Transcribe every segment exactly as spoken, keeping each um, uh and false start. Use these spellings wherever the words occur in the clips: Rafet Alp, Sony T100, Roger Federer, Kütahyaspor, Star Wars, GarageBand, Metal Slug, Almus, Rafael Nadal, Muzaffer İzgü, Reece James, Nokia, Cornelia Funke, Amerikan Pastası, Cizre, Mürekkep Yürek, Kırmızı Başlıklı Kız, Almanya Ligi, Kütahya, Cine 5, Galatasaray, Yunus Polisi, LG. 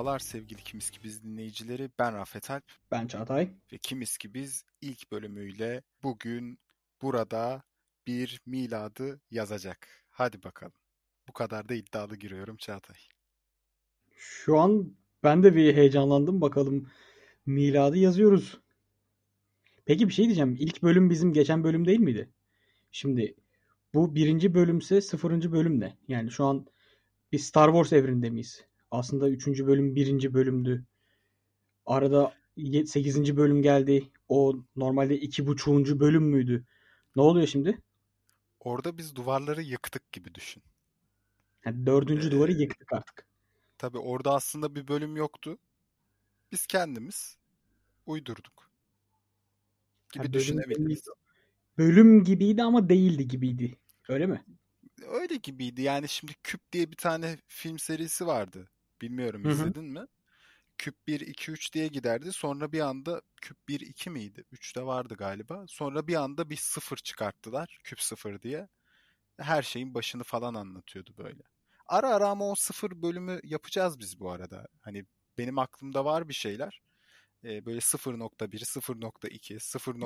Merhabalar sevgili Kimiz Ki Biz dinleyicileri. Ben Rafet Alp. Ben Çağatay. Ve Kimiz Ki Biz ilk bölümüyle bugün burada bir miladı yazacak. Hadi bakalım. Bu kadar da iddialı giriyorum Çağatay. Şu an ben de bir heyecanlandım. Bakalım miladı yazıyoruz. Peki bir şey diyeceğim. İlk bölüm bizim geçen bölüm değil miydi? Şimdi bu birinci bölümse sıfırıncı bölüm ne? Yani şu an biz Star Wars evreninde miyiz? Aslında üçüncü bölüm birinci bölümdü. Arada sekizinci bölüm geldi. O normalde iki buçuğuncu bölüm müydü? Ne oluyor şimdi? Orada biz duvarları yıktık gibi düşün. Yani dördüncü ee, duvarı yıktık artık. Tabii orada aslında bir bölüm yoktu. Biz kendimiz uydurduk. Gibi yani düşünebiliriz. Bölüm gibiydi ama değildi gibiydi. Öyle mi? Öyle gibiydi. Yani şimdi Küp diye bir tane film serisi vardı. Bilmiyorum izledin hı hı. mi? Küp bir, iki, üç diye giderdi. Sonra bir anda Küp bir, iki miydi? üçte vardı galiba. Sonra bir anda bir sıfır çıkarttılar. Küp sıfır diye. Her şeyin başını falan anlatıyordu böyle. Ara ara ama o sıfır bölümü yapacağız biz bu arada. Hani benim aklımda var bir şeyler. Ee, böyle sıfır nokta bir, sıfır nokta iki, sıfır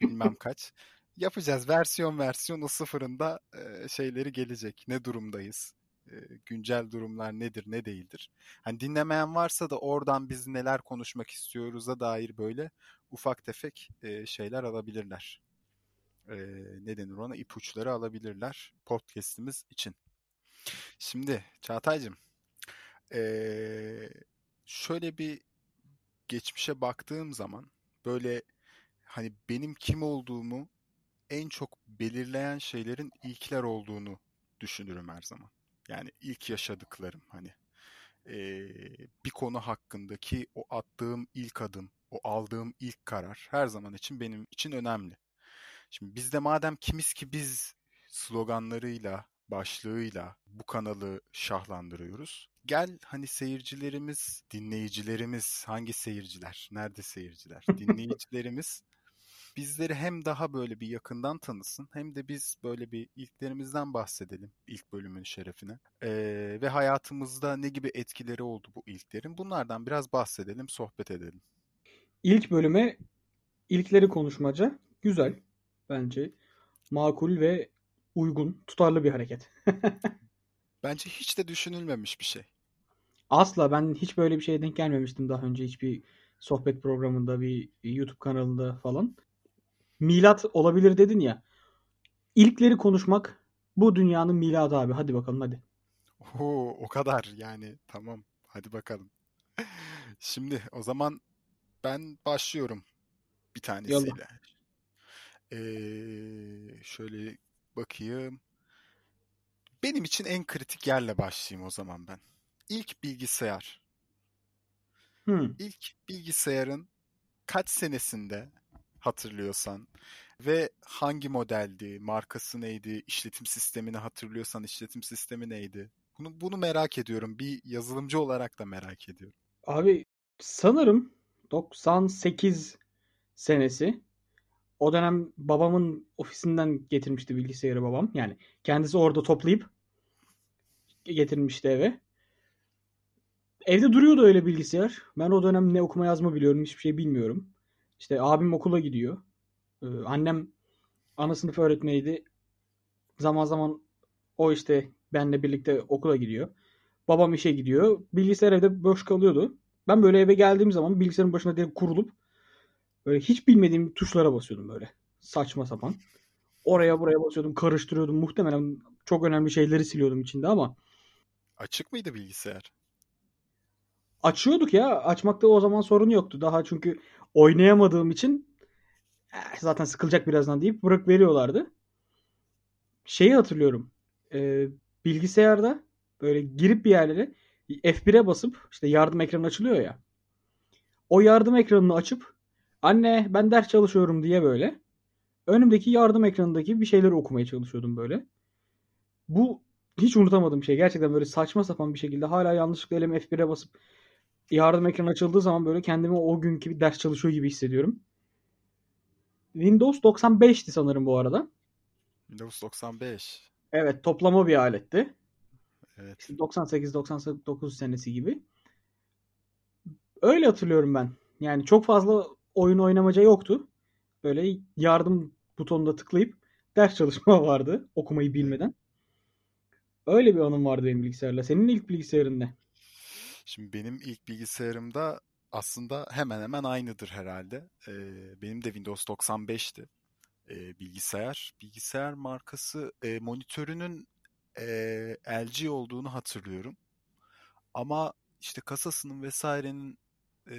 bilmem kaç. Yapacağız. Versiyon versiyon o sıfırında e, şeyleri gelecek. Ne durumdayız? E, güncel durumlar nedir, ne değildir? Hani dinlemeyen varsa da oradan biz neler konuşmak istiyoruz'a dair böyle ufak tefek e, şeyler alabilirler. E, ne denir ona? İpuçları alabilirler podcast'imiz için. Şimdi Çağatay'cığım e, şöyle bir geçmişe baktığım zaman böyle hani benim kim olduğumu en çok belirleyen şeylerin ilkler olduğunu düşünürüm her zaman. Yani ilk yaşadıklarım hani e, bir konu hakkındaki o attığım ilk adım, o aldığım ilk karar her zaman için benim için önemli. Şimdi biz de madem kimiz ki biz sloganlarıyla, başlığıyla bu kanalı şahlandırıyoruz. Gel hani seyircilerimiz, dinleyicilerimiz, hangi seyirciler, nerede seyirciler, dinleyicilerimiz bizleri hem daha böyle bir yakından tanısın hem de biz böyle bir ilklerimizden bahsedelim ilk bölümün şerefine. Ee, ve hayatımızda ne gibi etkileri oldu bu ilklerin? Bunlardan biraz bahsedelim, sohbet edelim. İlk bölüme ilkleri konuşmaca güzel bence. Makul ve uygun, tutarlı bir hareket. Bence hiç de düşünülmemiş bir şey. Asla, ben hiç böyle bir şeye denk gelmemiştim daha önce hiçbir sohbet programında, bir YouTube kanalında falan. Milat olabilir dedin ya. İlkleri konuşmak bu dünyanın miladı abi. Hadi bakalım hadi. Oo, o kadar yani. Tamam. Hadi bakalım. Şimdi o zaman ben başlıyorum bir tanesiyle. Ee, şöyle bakayım. Benim için en kritik yerle başlayayım o zaman ben. İlk bilgisayar. Hmm. İlk bilgisayarın kaç senesinde hatırlıyorsan ve hangi modeldi, markası neydi, işletim sistemini hatırlıyorsan işletim sistemi neydi? Bunu, bunu merak ediyorum. Bir yazılımcı olarak da merak ediyorum. Abi sanırım doksan sekiz senesi. O dönem babamın ofisinden getirmişti bilgisayarı babam. Yani kendisi orada toplayıp getirmişti eve. Evde duruyordu öyle bilgisayar. Ben o dönem ne okuma yazma biliyorum. Hiçbir şey bilmiyorum. İşte abim okula gidiyor. Ee, annem ana sınıf öğretmeniydi. Zaman zaman o işte benle birlikte okula gidiyor. Babam işe gidiyor. Bilgisayar evde boş kalıyordu. Ben böyle eve geldiğim zaman bilgisayarın başına direkt kurulup böyle hiç bilmediğim tuşlara basıyordum böyle. Saçma sapan. Oraya buraya basıyordum. Karıştırıyordum. Muhtemelen çok önemli şeyleri siliyordum içinde ama. Açık mıydı bilgisayar? Açıyorduk ya. Açmakta o zaman sorun yoktu. Daha çünkü oynayamadığım için zaten sıkılacak birazdan deyip bırak veriyorlardı. Şeyi hatırlıyorum. E, bilgisayarda böyle girip bir yerlere F bire basıp işte yardım ekranı açılıyor ya. O yardım ekranını açıp anne ben ders çalışıyorum diye böyle önümdeki yardım ekranındaki bir şeyleri okumaya çalışıyordum böyle. Bu hiç unutamadığım şey. Gerçekten böyle saçma sapan bir şekilde hala yanlışlıkla elimi F bire basıp yardım ekranı açıldığı zaman böyle kendimi o günkü bir ders çalışıyor gibi hissediyorum. Windows doksan beşti sanırım bu arada. Windows doksan beş. Evet, toplama bir aletti. Evet. İşte doksan sekiz doksan dokuz senesi gibi. Öyle hatırlıyorum ben. Yani çok fazla oyun oynamaca yoktu. Böyle yardım butonuna tıklayıp ders çalışma vardı okumayı bilmeden. Öyle bir anım vardı benim bilgisayarla. Senin ilk bilgisayarın ne? Şimdi benim ilk bilgisayarımda aslında hemen hemen aynıdır herhalde. Ee, benim de Windows doksan beşti ee, bilgisayar. Bilgisayar markası e, monitörünün e, L G olduğunu hatırlıyorum. Ama işte kasasının vesairenin e,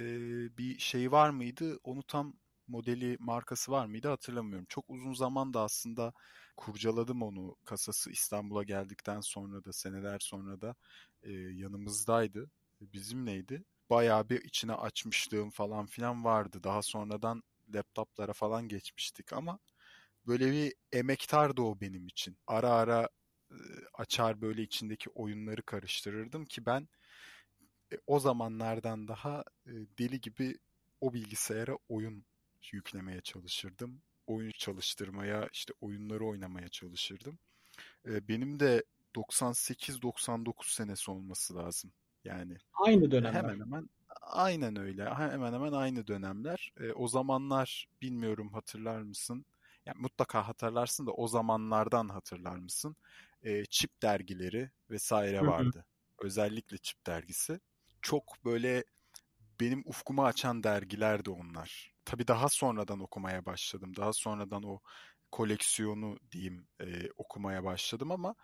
bir şeyi var mıydı? Onu tam modeli, markası var mıydı hatırlamıyorum. Çok uzun zaman da aslında kurcaladım onu. Kasası İstanbul'a geldikten sonra da, seneler sonra da e, yanımızdaydı. Bizimleydi. Bayağı bir içine açmışlığım falan filan vardı. Daha sonradan laptoplara falan geçmiştik ama böyle bir emektardı o benim için. Ara ara e, açar böyle içindeki oyunları karıştırırdım ki ben e, o zamanlardan daha e, deli gibi o bilgisayara oyun yüklemeye çalışırdım. Oyun çalıştırmaya, işte oyunları oynamaya çalışırdım. E, benim de doksan sekiz doksan dokuz senesi olması lazım. Yani aynı dönemler. Hemen hemen aynen öyle. Hemen hemen aynı dönemler. E, o zamanlar bilmiyorum hatırlar mısın? Yani mutlaka hatırlarsın da o zamanlardan hatırlar mısın? E, çip dergileri vesaire vardı. Hı hı. Özellikle çip dergisi. Çok böyle benim ufkumu açan dergilerdi onlar. Tabii daha sonradan okumaya başladım. Daha sonradan o koleksiyonu diyeyim e, okumaya başladım ama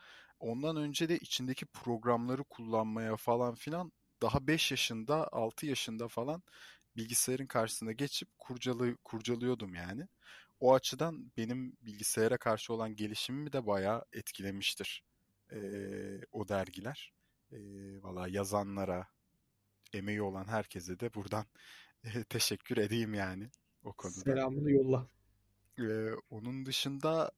ondan önce de içindeki programları kullanmaya falan filan daha beş yaşında, altı yaşında falan bilgisayarın karşısına geçip kurcalı, kurcalıyordum yani. O açıdan benim bilgisayara karşı olan gelişimimi de bayağı etkilemiştir ee, o dergiler. Ee, vallahi yazanlara, emeği olan herkese de buradan e, teşekkür edeyim yani o konuda. Selamını yolla. Ee, onun dışında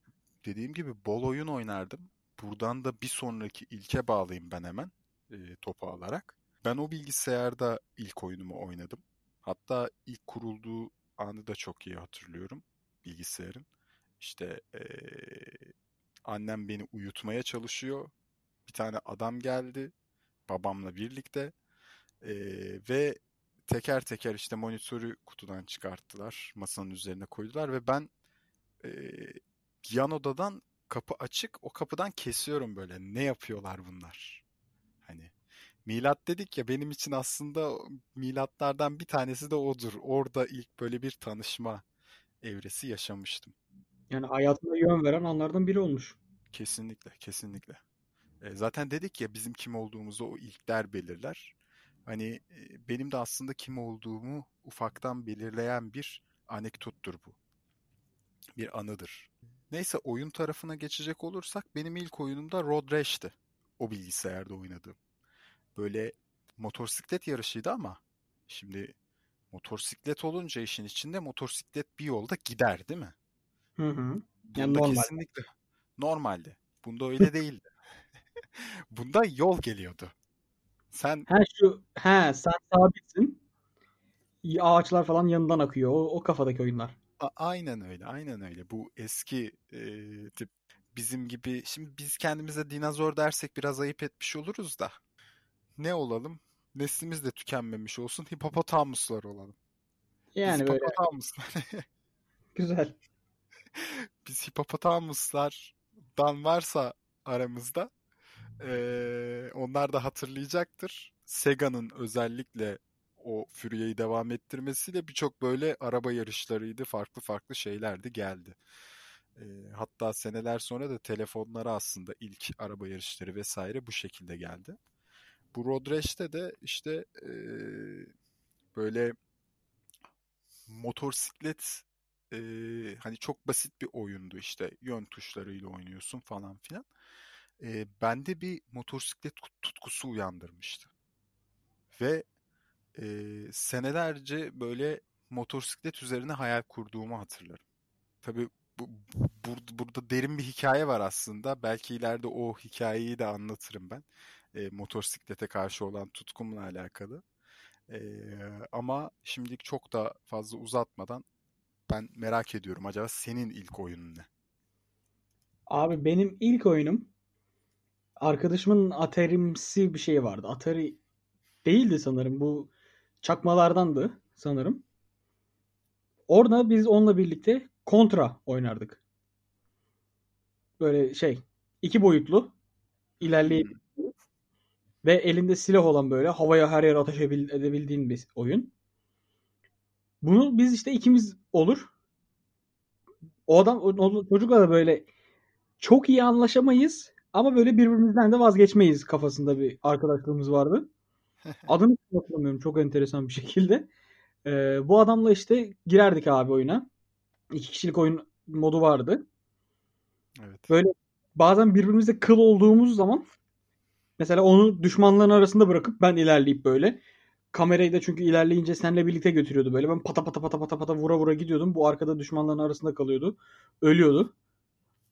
dediğim gibi bol oyun oynardım. Buradan da bir sonraki ilke bağlayayım ben hemen e, topu alarak. Ben o bilgisayarda ilk oyunumu oynadım. Hatta ilk kurulduğu anı da çok iyi hatırlıyorum bilgisayarın. İşte e, annem beni uyutmaya çalışıyor. Bir tane adam geldi babamla birlikte e, ve teker teker işte monitörü kutudan çıkarttılar. Masanın üzerine koydular ve ben e, yan odadan kapı açık. O kapıdan kesiyorum böyle. Ne yapıyorlar bunlar? Hani milat dedik ya, benim için aslında milatlardan bir tanesi de odur. Orada ilk böyle bir tanışma evresi yaşamıştım. Yani hayatına yön veren anlardan biri olmuş. Kesinlikle, kesinlikle. E, zaten dedik ya bizim kim olduğumuzu o ilkler belirler. Hani e, benim de aslında kim olduğumu ufaktan belirleyen bir anekdottur bu. Bir anıdır. Neyse, oyun tarafına geçecek olursak benim ilk oyunum da Road Rage'ti. O bilgisayarda oynadığım. Böyle motosiklet yarışıydı ama şimdi motosiklet olunca işin içinde motosiklet bir yolda gider değil mi? Hı hı. Yani bunda normal. Kesinlikle normaldi. Bunda öyle değildi. Bunda yol geliyordu. Sen He şu he sen sabitsin. Ağaçlar falan yanından akıyor. O, o kafadaki oyunlar. Aynen öyle, aynen öyle. Bu eski e, tip bizim gibi. Şimdi biz kendimize dinozor dersek biraz ayıp etmiş oluruz da. Ne olalım? Neslimiz de tükenmemiş olsun. Hipopotamuslar olalım. Yani biz böyle. Hipopotamuslar. Güzel. Biz hipopotamuslardan varsa aramızda e, onlar da hatırlayacaktır. Sega'nın özellikle o füryeyi devam ettirmesiyle birçok böyle araba yarışlarıydı, farklı farklı şeylerdi geldi. E, hatta seneler sonra da telefonlara aslında ilk araba yarışları vesaire bu şekilde geldi. Bu Road Rage'de de işte e, böyle motosiklet e, hani çok basit bir oyundu, işte yön tuşlarıyla oynuyorsun falan filan. E, bende bir motosiklet tutkusu uyandırmıştı. Ve Ee, senelerce böyle motosiklet üzerine hayal kurduğumu hatırlarım. Tabii bu, bu, burada derin bir hikaye var aslında. Belki ileride o hikayeyi de anlatırım ben. Ee, motosiklete karşı olan tutkumla alakalı. Ee, ama şimdilik çok da fazla uzatmadan ben merak ediyorum. Acaba senin ilk oyunun ne? Abi benim ilk oyunum arkadaşımın Atari'msi bir şey vardı. Atari değildi sanırım, bu çakmalardandı sanırım. Orada biz onunla birlikte Contra oynardık. Böyle şey, iki boyutlu ilerleyip ve elinde silah olan böyle havaya her yere ateş edebildiğin bir oyun. Bunu biz işte ikimiz olur. O adam, o çocukla da böyle çok iyi anlaşamayız ama böyle birbirimizden de vazgeçmeyiz kafasında bir arkadaşlığımız vardı. Adını hatırlamıyorum çok enteresan bir şekilde. Ee, bu adamla işte girerdik abi oyuna. İki kişilik oyun modu vardı. Evet. Böyle bazen birbirimizle kıl olduğumuz zaman mesela onu düşmanların arasında bırakıp ben ilerleyip böyle kamerayı da çünkü ilerleyince seninle birlikte götürüyordu böyle. Ben pata pata pata pata pata vura vura gidiyordum. Bu arkada düşmanların arasında kalıyordu. Ölüyordu.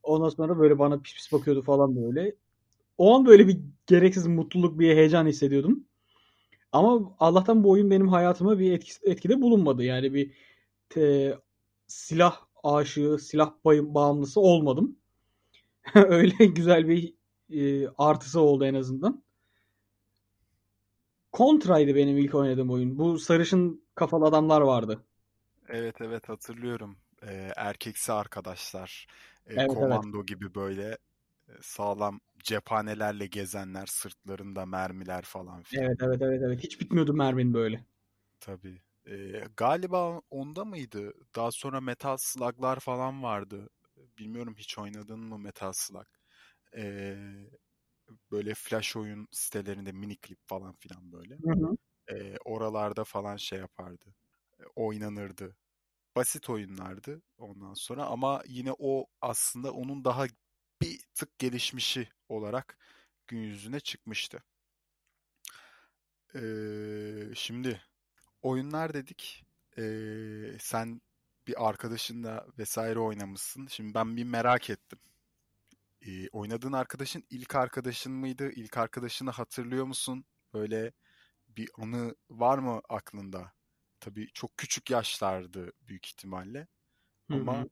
Ondan sonra böyle bana pis pis bakıyordu falan böyle. O an böyle bir gereksiz mutluluk, bir heyecan hissediyordum. Ama Allah'tan bu oyun benim hayatıma bir etki, etkide bulunmadı. Yani bir te, silah aşığı, silah bağımlısı olmadım. Öyle güzel bir e, artısı oldu en azından. Contra'ydı benim ilk oynadığım oyun. Bu sarışın kafalı adamlar vardı. Evet evet hatırlıyorum. Ee, erkeksi arkadaşlar. Ee, evet, komando evet. Gibi böyle sağlam cephanelerle gezenler, sırtlarında mermiler falan filan. Evet evet evet evet. Hiç bitmiyordu mermin böyle. Tabii. Ee, galiba onda mıydı? Daha sonra Metal Slug'lar falan vardı. Bilmiyorum hiç oynadın mı Metal Slug? Ee, böyle flash oyun sitelerinde mini klip falan filan böyle. Hı hı. Ee, oralarda falan şey yapardı. Oynanırdı. Basit oyunlardı ondan sonra ama yine o aslında onun daha bir tık gelişmişi olarak gün yüzüne çıkmıştı. Ee, şimdi oyunlar dedik. Ee, sen bir arkadaşınla vesaire oynamışsın. Şimdi ben bir merak ettim. Ee, oynadığın arkadaşın ilk arkadaşın mıydı? İlk arkadaşını hatırlıyor musun? Böyle bir anı var mı aklında? Tabii çok küçük yaşlardı büyük ihtimalle. Ama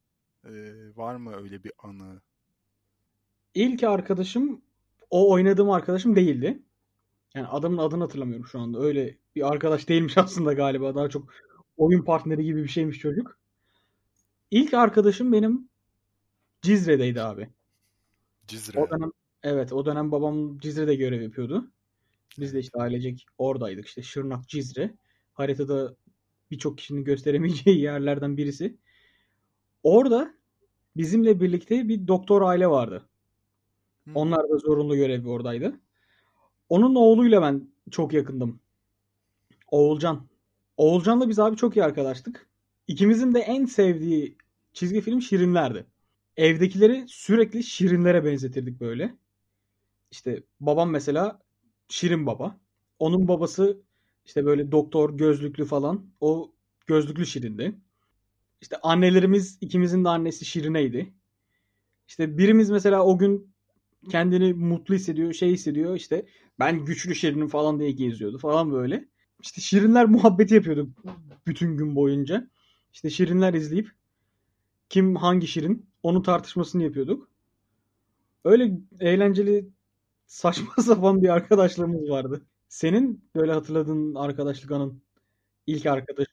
hı hı. E, var mı öyle bir anı? İlk arkadaşım o oynadığım arkadaşım değildi. Yani adamın adını hatırlamıyorum şu anda. Öyle bir arkadaş değilmiş aslında galiba. Daha çok oyun partneri gibi bir şeymiş çocuk. İlk arkadaşım benim Cizre'deydi abi. Cizre. O dönem, evet o dönem babam Cizre'de görev yapıyordu. Biz de işte ailecek oradaydık. İşte Şırnak, Cizre. Haritada birçok kişinin gösteremeyeceği yerlerden birisi. Orada bizimle birlikte bir doktor aile vardı. Hmm. Onlar da zorunlu görevi oradaydı. Onun oğluyla ben çok yakındım. Oğulcan. Oğulcan'la biz abi çok iyi arkadaştık. İkimizin de en sevdiği çizgi film Şirinler'di. Evdekileri sürekli Şirinlere benzetirdik böyle. İşte babam mesela Şirin Baba. Onun babası İşte böyle doktor, gözlüklü falan. O gözlüklü Şirin'di. İşte annelerimiz, ikimizin de annesi Şirine'ydi. İşte birimiz mesela o gün kendini mutlu hissediyor, şey hissediyor. İşte ben güçlü Şirin'im falan diye geziyordu falan böyle. İşte Şirinler muhabbeti yapıyorduk bütün gün boyunca. İşte Şirinler izleyip kim hangi Şirin onun tartışmasını yapıyorduk. Öyle eğlenceli, saçma sapan bir arkadaşlığımız vardı. Senin böyle hatırladığın arkadaşlık anın, ilk arkadaş?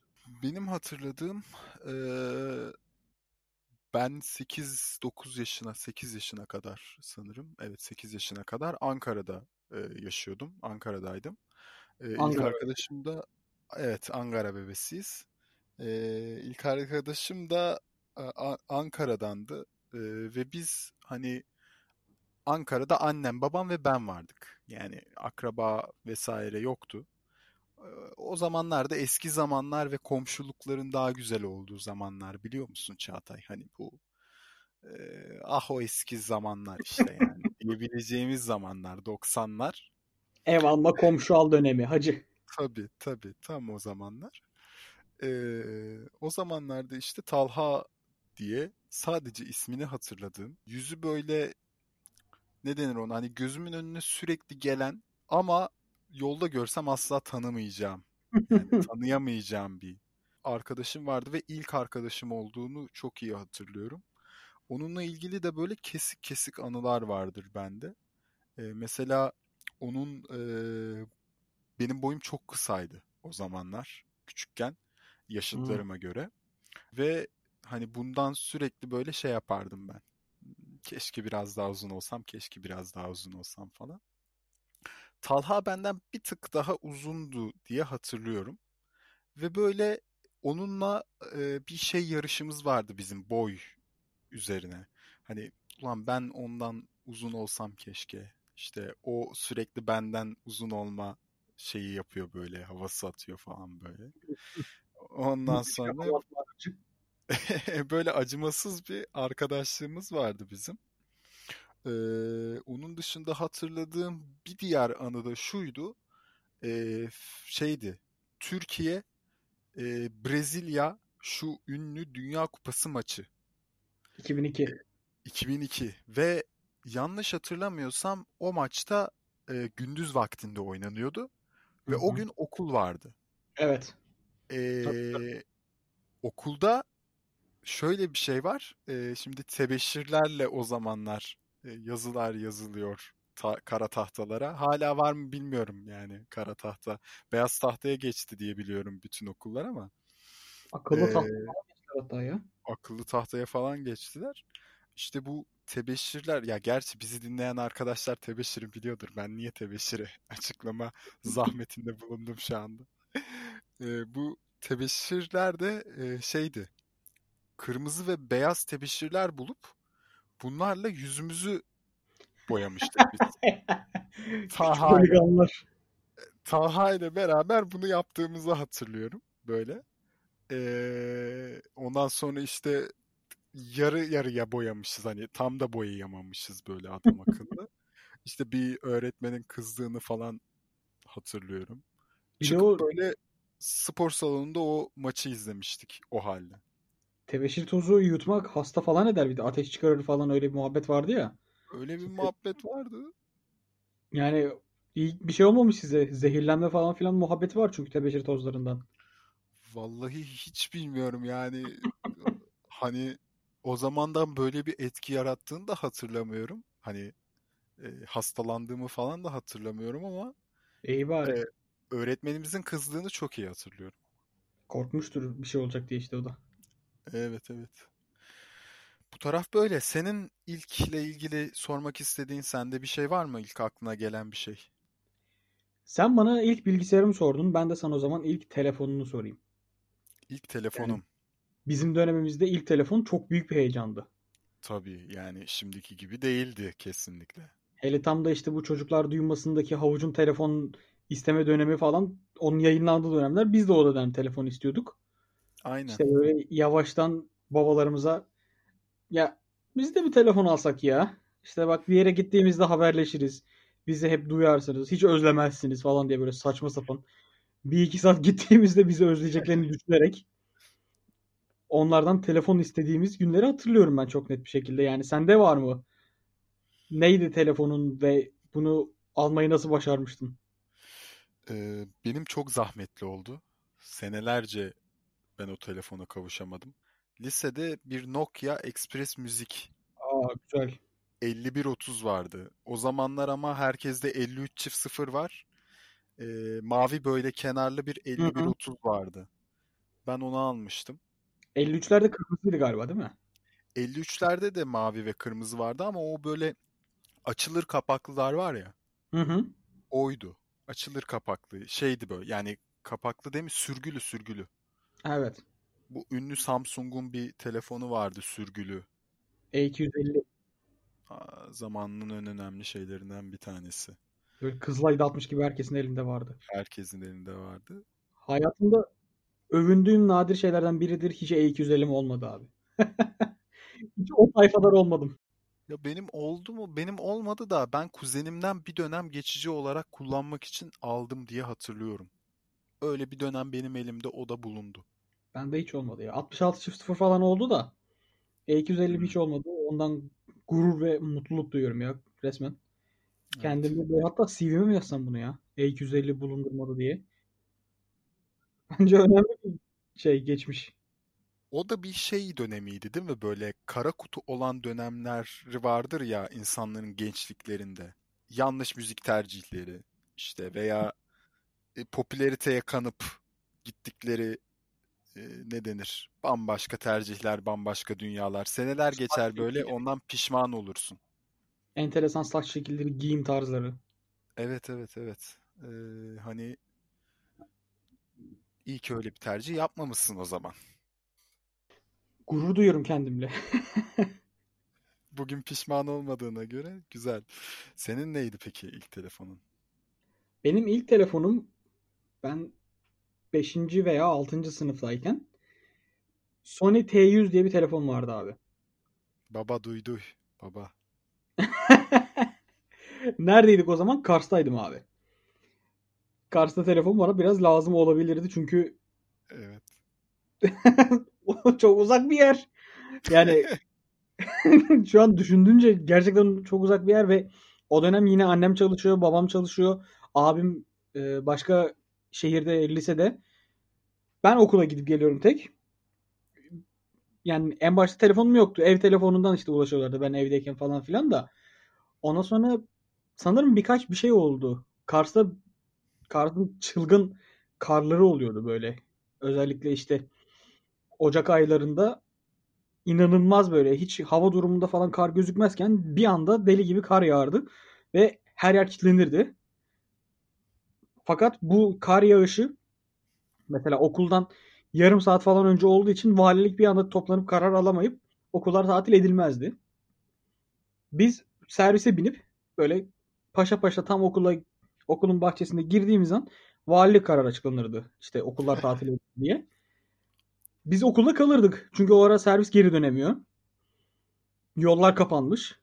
Benim hatırladığım e, ben sekiz dokuz yaşına, sekiz yaşına kadar sanırım. Evet sekiz yaşına kadar Ankara'da e, yaşıyordum. Ankara'daydım. E, Ankara. İlk arkadaşım da evet Ankara bebesiyiz. E, ilk arkadaşım da a, Ankara'dandı. E, ve biz hani Ankara'da annem, babam ve ben vardık. Yani akraba vesaire yoktu. O zamanlarda eski zamanlar ve komşulukların daha güzel olduğu zamanlar biliyor musun Çağatay? Hani bu e, ah o eski zamanlar işte yani diyebileceğimiz zamanlar doksanlar. Ev alma komşu al dönemi hacı. Tabii tabii tam o zamanlar. E, o zamanlarda işte Talha diye sadece ismini hatırladığım, yüzü böyle ne denir ona? Hani gözümün önüne sürekli gelen ama yolda görsem asla tanımayacağım. Yani tanıyamayacağım bir arkadaşım vardı ve ilk arkadaşım olduğunu çok iyi hatırlıyorum. Onunla ilgili de böyle kesik kesik anılar vardır bende. Ee, mesela onun e, benim boyum çok kısaydı o zamanlar küçükken yaşıtlarıma hmm. göre. Ve hani bundan sürekli böyle şey yapardım ben. Keşke biraz daha uzun olsam, keşke biraz daha uzun olsam falan. Talha benden bir tık daha uzundu diye hatırlıyorum. Ve böyle onunla e, bir şey yarışımız vardı bizim boy üzerine. Hani ulan ben ondan uzun olsam keşke. İşte o sürekli benden uzun olma şeyi yapıyor böyle, havası atıyor falan böyle. Ondan sonra böyle acımasız bir arkadaşlığımız vardı bizim. Ee, onun dışında hatırladığım bir diğer anı da şuydu. Ee, şeydi. Türkiye e, Brezilya şu ünlü Dünya Kupası maçı. iki bin iki iki bin iki ve yanlış hatırlamıyorsam o maçta e, gündüz vaktinde oynanıyordu ve hı hı. o gün okul vardı. Evet. E, tabii, tabii. Okulda şöyle bir şey var. E, şimdi tebeşirlerle o zamanlar e, yazılar yazılıyor ta, kara tahtalara. Hala var mı bilmiyorum yani kara tahta. Beyaz tahtaya geçti diye biliyorum bütün okullar ama. Akıllı e, tahtaya. Akıllı tahtaya falan geçtiler. İşte bu tebeşirler, ya gerçi bizi dinleyen arkadaşlar tebeşiri biliyordur. Ben niye tebeşiri açıklama zahmetinde bulundum şu anda. E, bu tebeşirler de e, şeydi. Kırmızı ve beyaz tebeşirler bulup bunlarla yüzümüzü boyamıştık biz. Talha ile beraber bunu yaptığımızı hatırlıyorum böyle. Ee, ondan sonra işte yarı yarıya boyamışız, hani tam da boyayamamışız böyle adam akıllı. İşte bir öğretmenin kızdığını falan hatırlıyorum. Çıkıp o... böyle spor salonunda o maçı izlemiştik o halde. Tebeşir tozu yutmak hasta falan eder, bir de ateş çıkarır falan, öyle bir muhabbet vardı ya. Öyle bir muhabbet vardı. Yani bir şey olmamış size, zehirlenme falan filan muhabbeti var çünkü tebeşir tozlarından. Vallahi hiç bilmiyorum yani hani o zamandan böyle bir etki yarattığını da hatırlamıyorum. Hani e, hastalandığımı falan da hatırlamıyorum ama İyi bari. E, öğretmenimizin kızdığını çok iyi hatırlıyorum. Korkmuştur bir şey olacak diye işte o da. Evet evet. Bu taraf böyle. Senin ilkle ilgili sormak istediğin, sende bir şey var mı? İlk aklına gelen bir şey. Sen bana ilk bilgisayarımı sordun. Ben de sana o zaman ilk telefonunu sorayım. İlk telefonum. Yani bizim dönemimizde ilk telefon çok büyük bir heyecandı. Tabii yani şimdiki gibi değildi kesinlikle. Hele tam da işte bu çocuklar duymasındaki havucun telefon isteme dönemi falan, onun yayınlandığı dönemler, biz de o dönem telefon istiyorduk. Aynen. İşte böyle yavaştan babalarımıza ya biz de bir telefon alsak ya. İşte bak bir yere gittiğimizde haberleşiriz. Bizi hep duyarsınız. Hiç özlemezsiniz falan diye böyle saçma sapan. Bir iki saat gittiğimizde bizi özleyeceklerini düşünerek onlardan telefon istediğimiz günleri hatırlıyorum ben çok net bir şekilde. Yani sende var mı? Neydi telefonun ve bunu almayı nasıl başarmıştın? Ee, benim çok zahmetli oldu. Senelerce ben o telefona kavuşamadım. Lisede bir Nokia Express Müzik. Aa güzel. elli bir otuz vardı. O zamanlar ama herkeste elli üç sıfır var. Ee, mavi böyle kenarlı bir elli bir otuz vardı. Ben onu almıştım. elli üçlerde kırmızıydı galiba değil mi? elli üçlerde de mavi ve kırmızı vardı ama o böyle açılır kapaklılar var ya. Hı hı. Oydu. Açılır kapaklı. Şeydi böyle yani kapaklı değil mi? Sürgülü sürgülü. Evet. Bu ünlü Samsung'un bir telefonu vardı sürgülü. E iki yüz elli. Aa, zamanının en önemli şeylerinden bir tanesi. Böyle Kızılay'da altmış gibi herkesin elinde vardı. Herkesin elinde vardı. Hayatımda övündüğüm nadir şeylerden biridir. Hiç E iki yüz ellim olmadı abi. Hiç o sayfalar olmadım. Ya benim oldu mu? Benim olmadı da ben kuzenimden bir dönem geçici olarak kullanmak için aldım diye hatırlıyorum. Öyle bir dönem benim elimde o da bulundu. Bende hiç olmadı ya. altmış altı sıfır falan oldu da E iki yüz elli hiç olmadı. Ondan gurur ve mutluluk duyuyorum ya resmen. Evet. Kendimi böyle hatta C V'me mi yazsam bunu ya? E iki yüz elli bulundurmadı diye. Bence önemli bir şey geçmiş. O da bir şey dönemiydi değil mi? Böyle kara kutu olan dönemler vardır ya insanların gençliklerinde. Yanlış müzik tercihleri işte veya popülariteye kanıp gittikleri e, ne denir? Bambaşka tercihler, bambaşka dünyalar. Seneler geçer böyle, ondan pişman olursun. Enteresan saç şekilleri, giyim tarzları. Evet, evet, evet. Ee, hani iyi ki öyle bir tercih yapmamışsın o zaman. Gurur duyuyorum kendimle. Bugün pişman olmadığına göre güzel. Senin neydi peki ilk telefonun? Benim ilk telefonum, ben beşinci veya altıncı sınıftayken Sony T yüz diye bir telefon vardı abi. Baba duydu. Baba. Neredeydik o zaman? Kars'taydım abi. Kars'ta telefon bana biraz lazım olabilirdi çünkü evet. Çok uzak bir yer. Yani şu an düşündüğünce gerçekten çok uzak bir yer ve o dönem yine annem çalışıyor, babam çalışıyor, abim başka şehirde, lisede. Ben okula gidip geliyorum tek. Yani en başta telefonum yoktu. Ev telefonundan işte ulaşıyorlardı ben evdeyken falan filan da. Ondan sonra sanırım birkaç bir şey oldu. Kars'ta Kars'ın çılgın karları oluyordu böyle. Özellikle işte Ocak aylarında inanılmaz böyle, hiç hava durumunda falan kar gözükmezken bir anda deli gibi kar yağardı ve her yer kilitlenirdi. Fakat bu kar yağışı mesela okuldan yarım saat falan önce olduğu için valilik bir anda toplanıp karar alamayıp okullar tatil edilmezdi. Biz servise binip böyle paşa paşa tam okula, okulun bahçesinde girdiğimiz an valilik karar açıklanırdı. İşte okullar tatil edildi diye. Biz okulda kalırdık. Çünkü o ara servis geri dönemiyor. Yollar kapanmış.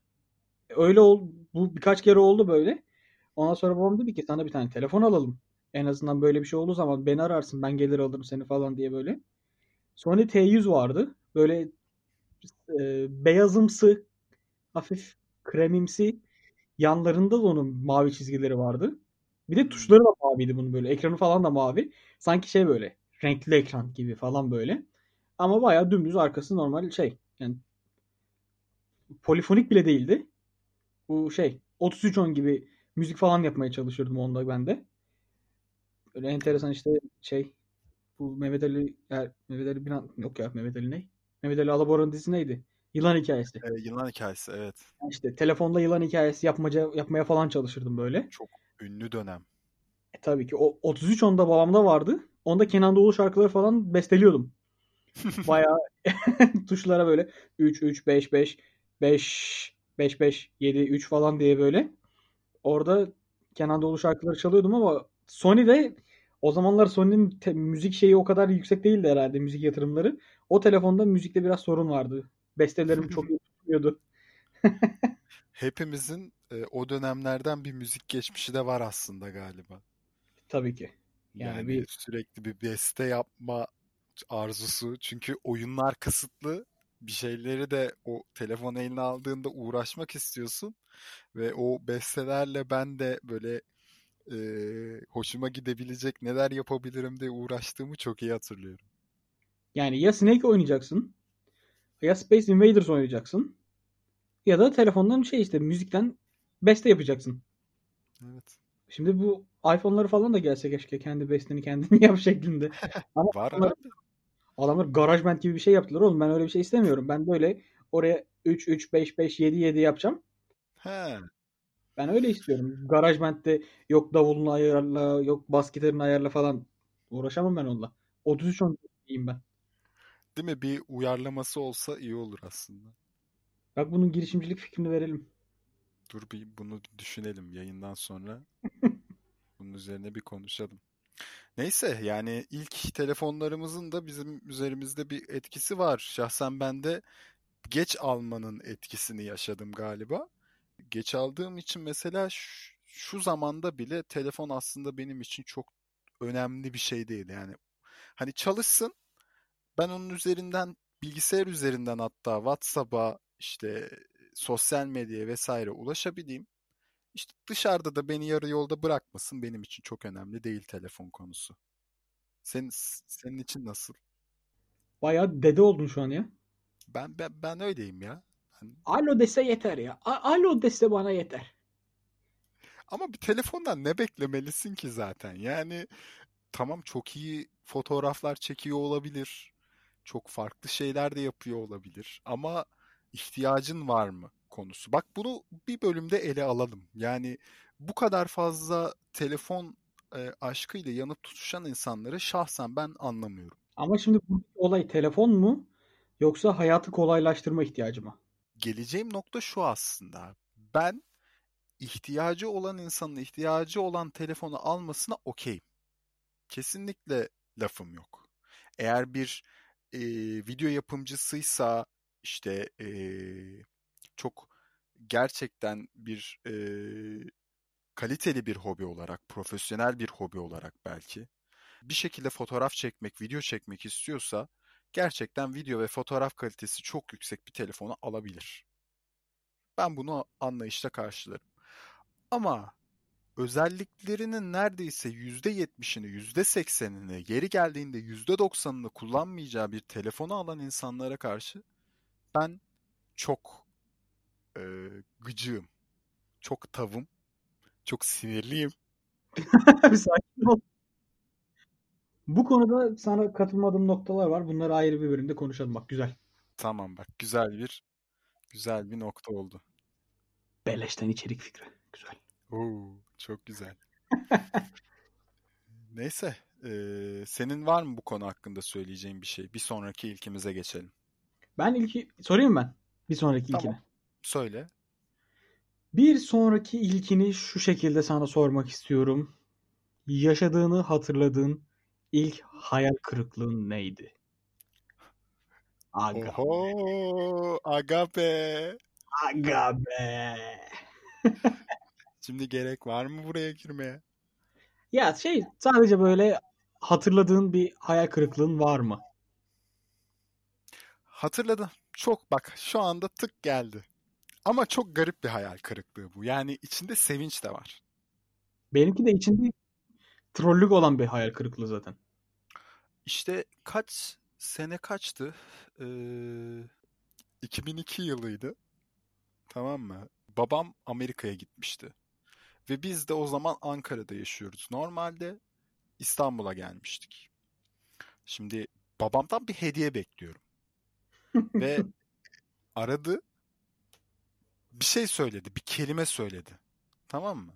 Öyle oldu. Bu birkaç kere oldu böyle. Ondan sonra babam dedi ki sana bir tane telefon alalım. En azından böyle bir şey olduğu zaman beni ararsın. Ben gelir alırım seni falan diye böyle. Sonra T yüz vardı. Böyle e, beyazımsı, hafif kremimsi, yanlarında da onun mavi çizgileri vardı. Bir de tuşları da maviydi bunun böyle. Ekranı falan da mavi. Sanki şey böyle renkli ekran gibi falan böyle. Ama bayağı dümdüz, arkası normal şey. Yani polifonik bile değildi. Bu şey otuz üç on gibi müzik falan yapmaya çalışırdım onda ben de. Öyle enteresan işte şey, bu Mehmet Ali yani Mehmet Ali Binan, yok ya Mehmet Ali ne? Mehmet Ali Alabora'nın dizisi neydi? Yılan Hikayesi. E, yılan Hikayesi, evet. Yani işte telefonla Yılan Hikayesi yapmaca yapmaya falan çalışırdım böyle. Çok ünlü dönem. E, tabii ki o otuz üç onda babamda vardı. Onda Kenan Doğulu şarkıları falan besteliyordum. Bayağı tuşlara böyle üç üç beş beş beş beş beş yedi üç falan diye böyle. Orada Kenan Doğulu şarkıları çalıyordum ama Sony'de o zamanlar Sony'nin te- müzik şeyi o kadar yüksek değildi herhalde, müzik yatırımları. O telefonda müzikte biraz sorun vardı. Bestelerim çok iyi tutmuyordu. Hepimizin e, o dönemlerden bir müzik geçmişi de var aslında galiba. Tabii ki. Yani, yani bir... sürekli bir beste yapma arzusu. Çünkü oyunlar kısıtlı. Bir şeyleri de o telefon eline aldığında uğraşmak istiyorsun. Ve o bestelerle ben de böyle e, hoşuma gidebilecek neler yapabilirim diye uğraştığımı çok iyi hatırlıyorum. Yani ya Snake oynayacaksın, ya Space Invaders oynayacaksın, ya da telefondan şey işte müzikten beste yapacaksın. Evet. Şimdi bu iPhone'ları falan da gelse keşke kendi besteni kendini yap şeklinde. Ama var adamlar, adamlar GarageBand gibi bir şey yaptılar oğlum. Ben öyle bir şey istemiyorum. Ben böyle oraya üç üç beş beş yedi yedi yapacağım. He. Ben öyle istiyorum. GarageBand'de yok davulunu ayarla, yok bas gitarını ayarla falan. Uğraşamam ben onunla. otuz üç on diyeyim ben. Değil mi? Bir uyarlaması olsa iyi olur aslında. Bak bunun girişimcilik fikrini verelim. Dur bir bunu düşünelim yayından sonra. Bunun üzerine bir konuşalım. Neyse, yani ilk telefonlarımızın da bizim üzerimizde bir etkisi var. Şahsen ben de geç almanın etkisini yaşadım galiba. Geç aldığım için mesela şu, şu zamanda bile telefon aslında benim için çok önemli bir şey değil. Yani hani çalışsın, ben onun üzerinden, bilgisayar üzerinden hatta WhatsApp'a, işte sosyal medyaya vesaire ulaşabileyim. İşte dışarıda da beni yarı yolda bırakmasın, benim için çok önemli değil telefon konusu. Senin senin için nasıl? Bayağı dede oldun şu an ya. Ben ben, ben öyleyim ya. Ben... Alo dese yeter ya. A- Alo dese bana yeter. Ama bir telefondan ne beklemelisin ki zaten? Yani tamam çok iyi fotoğraflar çekiyor olabilir. Çok farklı şeyler de yapıyor olabilir. Ama ihtiyacın var mı konusu. Bak bunu bir bölümde ele alalım. Yani bu kadar fazla telefon e, aşkıyla yanıp tutuşan insanları şahsen ben anlamıyorum. Ama şimdi bu olay telefon mu yoksa hayatı kolaylaştırma ihtiyacı mı? Geleceğim nokta şu aslında. Ben ihtiyacı olan insanın ihtiyacı olan telefonu almasına okeyim. Kesinlikle lafım yok. Eğer bir e, video yapımcısıysa işte e, çok gerçekten bir e, kaliteli bir hobi olarak, profesyonel bir hobi olarak belki bir şekilde fotoğraf çekmek, video çekmek istiyorsa gerçekten video ve fotoğraf kalitesi çok yüksek bir telefonu alabilir. Ben bunu anlayışla karşılarım. Ama özelliklerinin neredeyse yüzde yetmişini, yüzde seksenini, yeri geldiğinde yüzde doksanını kullanmayacağı bir telefonu alan insanlara karşı ben çok e, gıcığım, çok tavım, çok sinirliyim. Sakin ol. Bu konuda sana katılmadığım noktalar var. Bunları ayrı bir bölümde konuşalım. Bak güzel. Tamam bak güzel bir güzel bir nokta oldu. Beleşten içerik fikri. Güzel. Oo, çok güzel. Neyse. E, senin var mı bu konu hakkında söyleyeceğin bir şey? Bir sonraki ilkimize geçelim. Ben ilki... Sorayım ben? Bir sonraki tamam. ilkini. Söyle. Bir sonraki ilkini şu şekilde sana sormak istiyorum. Yaşadığını hatırladığın İlk hayal kırıklığın neydi? Aga Oho, be. Aga be. Aga be. Şimdi gerek var mı buraya girmeye? Ya şey sadece böyle hatırladığın bir hayal kırıklığın var mı? Hatırladım. Çok bak şu anda tık geldi. Ama çok garip bir hayal kırıklığı bu. Yani içinde sevinç de var. Benimki de içinde trollük olan bir hayal kırıklığı zaten. İşte kaç sene kaçtı? Ee, iki bin iki yılıydı. Tamam mı? Babam Amerika'ya gitmişti. Ve biz de o zaman Ankara'da yaşıyoruz. Normalde İstanbul'a gelmiştik. Şimdi babamdan bir hediye bekliyorum. Ve aradı. Bir şey söyledi. Bir kelime söyledi. Tamam mı?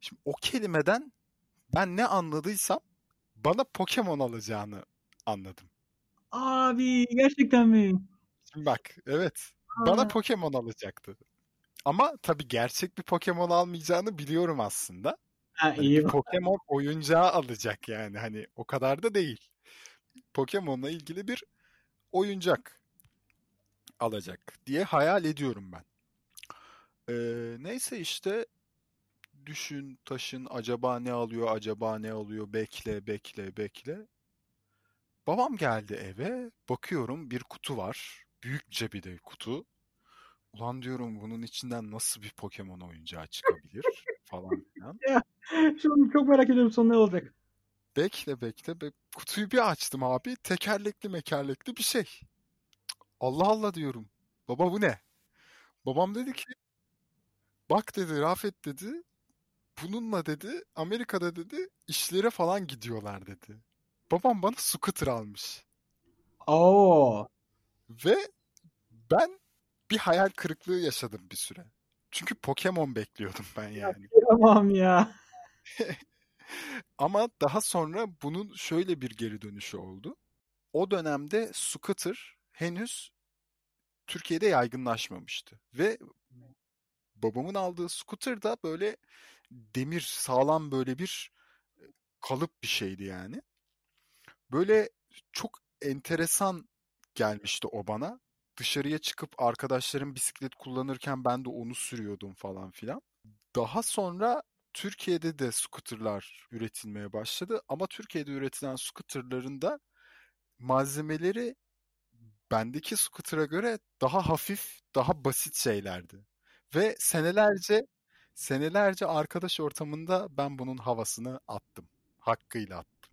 Şimdi o kelimeden ben ne anladıysam bana Pokemon alacağını anladım. Abi gerçekten mi? Şimdi bak evet. Aa. Bana Pokemon alacaktı. Ama tabii gerçek bir Pokemon almayacağını biliyorum aslında. Ha, hani iyi. Pokemon oyuncağı alacak yani. Hani o kadar da değil. Pokemon'la ilgili bir oyuncak alacak diye hayal ediyorum ben. Ee, neyse işte düşün, taşın, acaba ne alıyor, acaba ne alıyor, bekle, bekle, bekle. Babam geldi eve, bakıyorum bir kutu var. Büyükçe bir de kutu. Ulan diyorum bunun içinden nasıl bir Pokemon oyuncağı çıkabilir falan filan. Ya, şunu çok merak ediyorum sonra ne olacak. Bekle, bekle, be- kutuyu bir açtım abi. Tekerlekli mekerlekli bir şey. Allah Allah diyorum. Baba bu ne? Babam dedi ki, bak dedi, Rafet dedi. Bununla dedi Amerika'da dedi işlere falan gidiyorlar dedi. Babam bana scooter almış. Oo. Ve ben bir hayal kırıklığı yaşadım bir süre. Çünkü Pokemon bekliyordum ben yani. Tamam ya. Ama daha sonra bunun şöyle bir geri dönüşü oldu. O dönemde scooter henüz Türkiye'de yaygınlaşmamıştı. Ve babamın aldığı scooter da böyle demir, sağlam böyle bir kalıp bir şeydi yani. Böyle çok enteresan gelmişti o bana. Dışarıya çıkıp arkadaşlarım bisiklet kullanırken ben de onu sürüyordum falan filan. Daha sonra Türkiye'de de scooterlar üretilmeye başladı. Ama Türkiye'de üretilen scooterların da malzemeleri bendeki scooter'a göre daha hafif, daha basit şeylerdi. Ve senelerce senelerce arkadaş ortamında ben bunun havasını attım. Hakkıyla attım.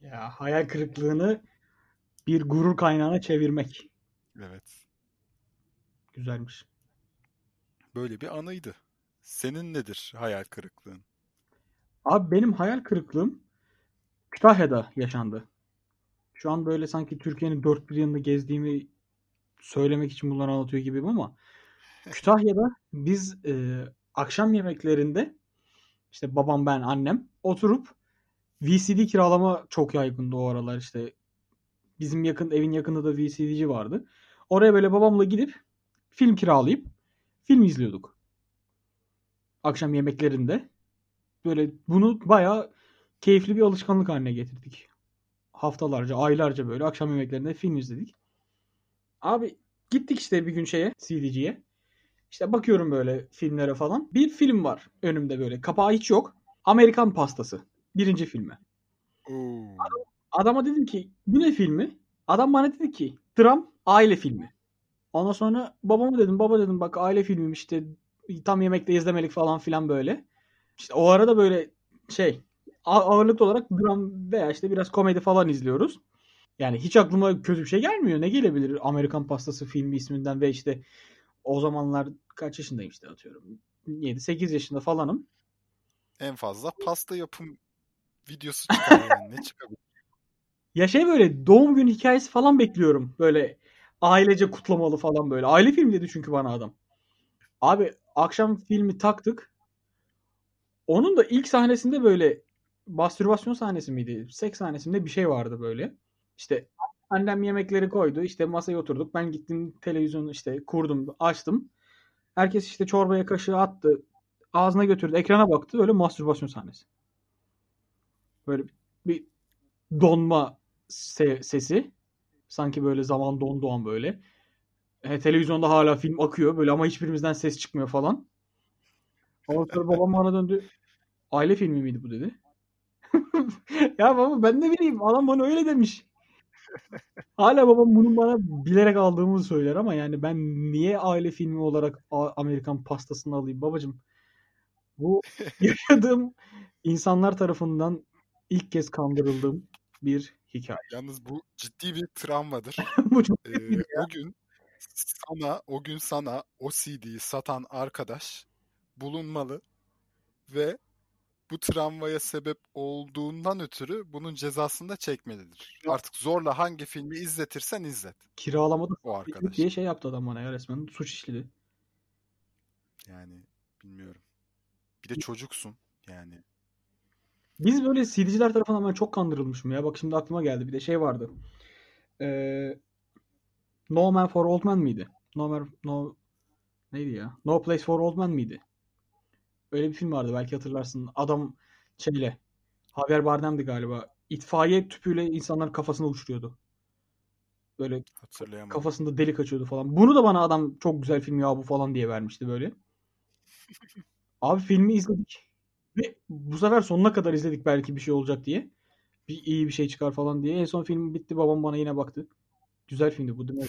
Ya hayal kırıklığını bir gurur kaynağına çevirmek. Evet. Güzelmiş. Böyle bir anıydı. Senin nedir hayal kırıklığın? Abi benim hayal kırıklığım Kütahya'da yaşandı. Şu an böyle sanki Türkiye'nin dört bir yanını gezdiğimi söylemek için bunları anlatıyor gibiyim ama Kütahya'da biz e, akşam yemeklerinde işte babam, ben, annem oturup V C D kiralama çok yaygındı o aralar işte. Bizim yakın evin yakında da V C D'ci vardı. Oraya böyle babamla gidip film kiralayıp film izliyorduk. Akşam yemeklerinde. Böyle bunu bayağı keyifli bir alışkanlık haline getirdik. Haftalarca, aylarca böyle akşam yemeklerinde film izledik. Abi gittik işte bir gün şeye, C D'ciye. İşte bakıyorum böyle filmlere falan. Bir film var önümde böyle. Kapağı hiç yok. Amerikan Pastası. Birinci filmi. Hmm. Adam, adama dedim ki bu ne filmi? Adam bana dedi ki dram, aile filmi. Ondan sonra babama dedim, baba dedim bak aile filmiymiş işte tam yemekte izlemelik falan filan böyle. İşte o arada böyle şey ağırlıklı olarak dram veya işte biraz komedi falan izliyoruz. Yani hiç aklıma kötü bir şey gelmiyor. Ne gelebilir Amerikan Pastası filmi isminden ve işte o zamanlar kaç yaşındayım işte atıyorum. yedi sekiz yaşında falanım. En fazla pasta yapım videosu çıkar yani. Ne çıkabilir? Ya şey böyle doğum günü hikayesi falan bekliyorum. Böyle ailece kutlamalı falan böyle. Aile filmi dedi çünkü bana adam. Abi akşam filmi taktık. Onun da ilk sahnesinde böyle mastürbasyon sahnesi miydi? Seks sahnesinde bir şey vardı böyle. İşte annem yemekleri koydu. İşte masaya oturduk. Ben gittim televizyonu işte kurdum, açtım. Herkes işte çorbaya kaşığı attı. Ağzına götürdü. Ekrana baktı. Öyle mastürbasyon sahnesi. Böyle bir donma se- sesi. Sanki böyle zaman don doğan böyle. E, televizyonda hala film akıyor böyle ama hiçbirimizden ses çıkmıyor falan. Ondan sonra babam bana döndü. Aile filmi miydi bu dedi. Ya baba ben ne bileyim adam bana öyle demiş. Hala babam bunu bana bilerek aldığımı söyler ama yani ben niye aile filmi olarak Amerikan Pastasını alayım babacığım? Bu yaşadığım insanlar tarafından ilk kez kandırıldığım bir hikaye. Yalnız bu ciddi bir travmadır. Bu çok ee, o gün sana o gün sana o C D'yi satan arkadaş bulunmalı ve bu travmaya sebep olduğundan ötürü bunun cezasını da çekmelidir. Yok. Artık zorla hangi filmi izletirsen izlet. Kiralamada o arkadaş diye şey yaptı adam bana ya resmen suç işledi. Yani bilmiyorum. Bir de çocuksun yani. Biz böyle C D'ciler tarafından ben çok kandırılmışım ya. Bak şimdi aklıma geldi. Bir de şey vardı. Ee, No Man for Old Men miydi? No Man... No... Neydi ya? No Place for Old Men miydi? Öyle bir film vardı. Belki hatırlarsın. Adam şeyle... Javier Bardem'di galiba. İtfaiye tüpüyle insanların kafasına uçuruyordu. Böyle kafasında delik açıyordu falan. Bunu da bana adam çok güzel film ya bu falan diye vermişti böyle. Abi filmi izledik. Ve bu sefer sonuna kadar izledik belki bir şey olacak diye. Bir iyi bir şey çıkar falan diye. En son film bitti. Babam bana yine baktı. Güzel filmdi bu değil mi?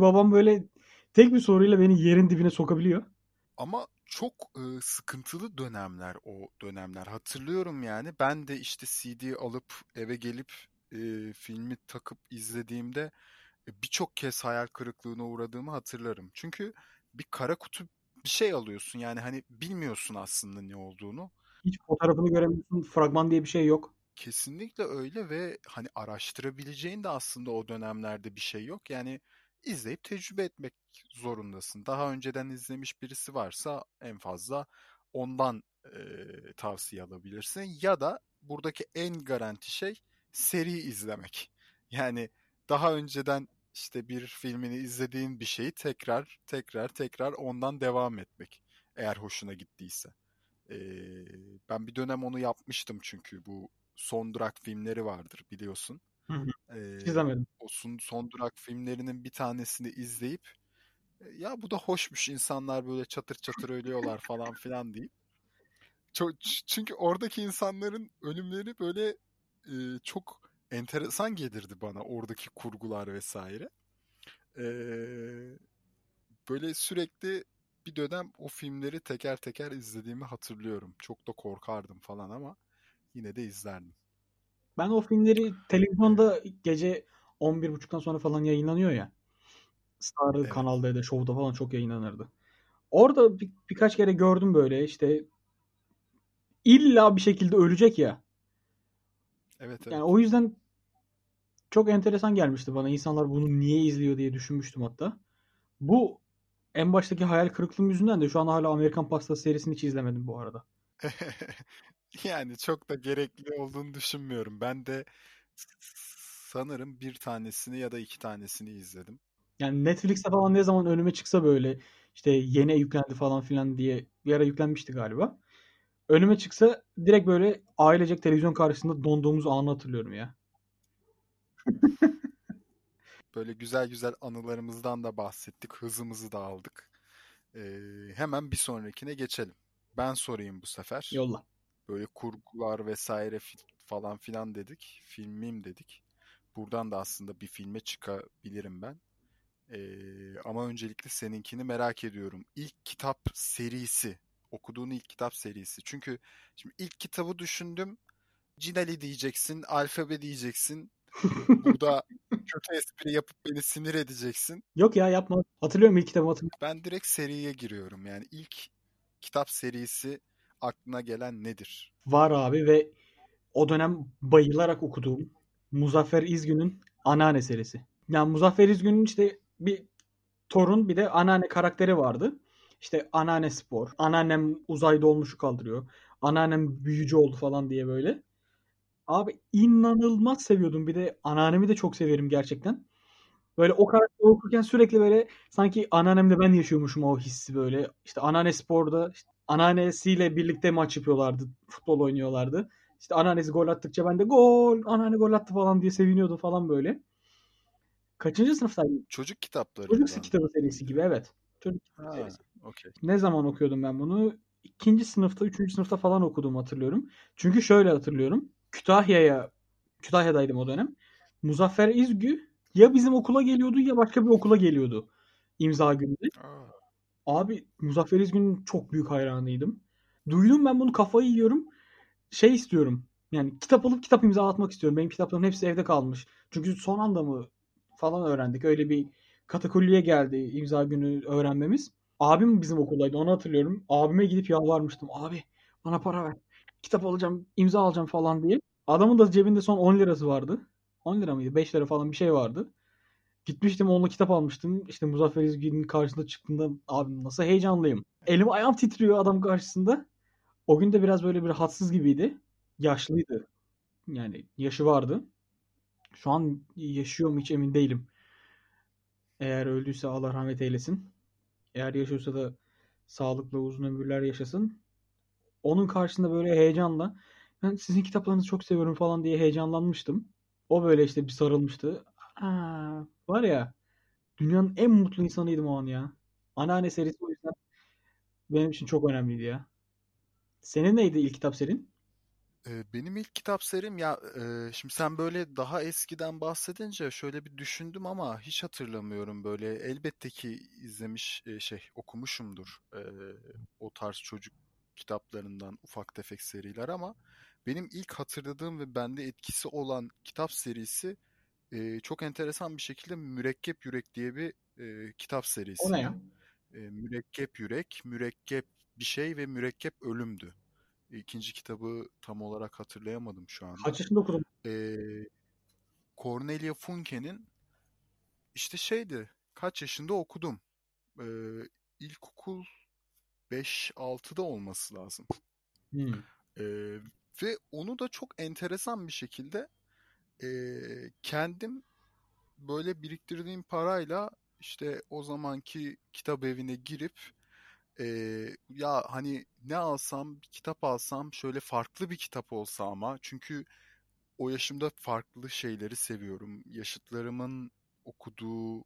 Babam böyle tek bir soruyla beni yerin dibine sokabiliyor. Ama çok e, sıkıntılı dönemler o dönemler. Hatırlıyorum yani. Ben de işte C D alıp eve gelip e, filmi takıp izlediğimde e, birçok kez hayal kırıklığına uğradığımı hatırlarım. Çünkü bir kara kutu bir şey alıyorsun yani hani bilmiyorsun aslında ne olduğunu. Hiç fotoğrafını göremiyorsun. Fragman diye bir şey yok. Kesinlikle öyle ve hani araştırabileceğin de aslında o dönemlerde bir şey yok. Yani izleyip tecrübe etmek zorundasın. Daha önceden izlemiş birisi varsa en fazla ondan e, tavsiye alabilirsin. Ya da buradaki en garanti şey seri izlemek. Yani daha önceden İşte bir filmini izlediğin bir şeyi tekrar tekrar tekrar ondan devam etmek. Eğer hoşuna gittiyse. Ee, ben bir dönem onu yapmıştım çünkü bu son durak filmleri vardır biliyorsun. Hı hı. Ee, İzlemedim. O son, son durak filmlerinin bir tanesini izleyip ya bu da hoşmuş insanlar böyle çatır çatır ölüyorlar falan filan deyip. Çok, çünkü oradaki insanların ölümleri böyle e, çok... enteresan gelirdi bana oradaki kurgular vesaire. Ee, böyle sürekli bir dönem o filmleri teker teker izlediğimi hatırlıyorum. Çok da korkardım falan ama yine de izlerdim. Ben o filmleri televizyonda gece on bir otuzdan sonra falan yayınlanıyor ya. Star evet. Kanal'da ya da Show'da falan çok yayınlanırdı. Orada bir, birkaç kere gördüm böyle işte illa bir şekilde ölecek ya. Evet, evet. Yani o yüzden çok enteresan gelmişti bana. İnsanlar bunu niye izliyor diye düşünmüştüm hatta. Bu en baştaki hayal kırıklığım yüzünden de şu an hala Amerikan Pastası serisini hiç izlemedim bu arada. Yani çok da gerekli olduğunu düşünmüyorum. Ben de sanırım bir tanesini ya da iki tanesini izledim. Yani Netflix'te falan ne zaman önüme çıksa böyle işte yeni yüklendi falan filan diye bir ara yüklenmişti galiba. Önüme çıksa direkt böyle ailecek televizyon karşısında donduğumuz anı hatırlıyorum ya. Böyle güzel güzel anılarımızdan da bahsettik. Hızımızı da aldık. Ee, hemen bir sonrakine geçelim. Ben sorayım bu sefer. Yolla. Böyle kurgular vesaire falan filan dedik. Filmim dedik. Buradan da aslında bir filme çıkabilirim ben. Ee, ama öncelikle seninkini merak ediyorum. İlk kitap serisi. Okuduğun ilk kitap serisi. Çünkü şimdi ilk kitabı düşündüm. Cinali diyeceksin, alfabe diyeceksin. Burada kötü espri yapıp beni sinir edeceksin. Yok ya, yapma. Hatırlıyorum ilk kitabı, hatırlıyorum. Ben direkt seriye giriyorum. Yani ilk kitap serisi aklına gelen nedir? Var abi ve o dönem bayılarak okuduğum Muzaffer İzgü'nün Anneanne serisi. Yani Muzaffer İzgü'nün işte bir torun bir de anneanne karakteri vardı. İşte anneanne spor, anneannem uzay dolmuşu kaldırıyor, anneannem büyücü oldu falan diye böyle. Abi inanılmaz seviyordum. Bir de anneannemi de çok severim gerçekten. Böyle o karakteri okurken sürekli böyle sanki anneannemle ben yaşıyormuşum o hissi böyle. İşte anneanne sporda işte anneannesiyle birlikte maç yapıyorlardı, futbol oynuyorlardı. İşte anneannesi gol attıkça ben de gol, anneanne gol attı falan diye seviniyordum falan böyle. Kaçıncı sınıftaydım? Çocuk kitapları. Çocuk yani. Kitabı serisi gibi, evet. Çocuk kitabı ha, serisi. Okay. Ne zaman okuyordum ben bunu? İkinci sınıfta, üçüncü sınıfta falan okuduğumu hatırlıyorum. Çünkü şöyle hatırlıyorum. Kütahya'ya, Kütahya'daydım o dönem. Muzaffer İzgü ya bizim okula geliyordu ya başka bir okula geliyordu imza gününde. Abi Muzaffer İzgü'nün çok büyük hayranıydım. Duydum ben bunu, kafayı yiyorum. Şey istiyorum yani, kitap alıp kitap imza atmak istiyorum. Benim kitaplarım hepsi evde kalmış. Çünkü son anda mı falan öğrendik. Öyle bir katakulliye geldi imza günü öğrenmemiz. Abim bizim okuldaydı, onu hatırlıyorum. Abime gidip yalvarmıştım. Abi bana para ver. Kitap alacağım, imza alacağım falan diye. Adamın da cebinde son on lirası vardı. on lira mıydı? beş lira falan bir şey vardı. Gitmiştim, onunla kitap almıştım. İşte Muzaffer İzgü'nün karşısında çıktığında abi nasıl heyecanlıyım. Elim ayağım titriyor adam karşısında. O gün de biraz böyle bir rahatsız gibiydi. Yaşlıydı. Yani yaşı vardı. Şu an yaşıyor mu hiç emin değilim. Eğer öldüyse Allah rahmet eylesin. Eğer yaşıyorsa da sağlıklı uzun ömürler yaşasın. Onun karşısında böyle heyecanla ben sizin kitaplarınızı çok seviyorum falan diye heyecanlanmıştım. O böyle işte bir sarılmıştı. Aa, var ya, dünyanın en mutlu insanıydım o an ya. Anneanne serisi o yüzden benim için çok önemliydi ya. Senin neydi ilk kitap serin? Benim ilk kitap serim ya, şimdi sen böyle daha eskiden bahsedince şöyle bir düşündüm ama hiç hatırlamıyorum böyle. Elbette ki izlemiş şey okumuşumdur o tarz çocuk kitaplarından ufak tefek seriler ama benim ilk hatırladığım ve bende etkisi olan kitap serisi çok enteresan bir şekilde Mürekkep Yürek diye bir kitap serisi. O ne ya? Mürekkep Yürek, Mürekkep bir şey ve Mürekkep Ölümdü. İkinci kitabı tam olarak hatırlayamadım şu anda. Kaç yaşında okudum? Ee, Cornelia Funke'nin işte şeydi, kaç yaşında okudum? Ee, ilkokul beş altıda olması lazım. Hmm. Ee, ve onu da çok enteresan bir şekilde e, kendim böyle biriktirdiğim parayla işte o zamanki kitap evine girip Ee, ya hani ne alsam, bir kitap alsam, şöyle farklı bir kitap olsa ama çünkü o yaşımda farklı şeyleri seviyorum. Yaşıtlarımın okuduğu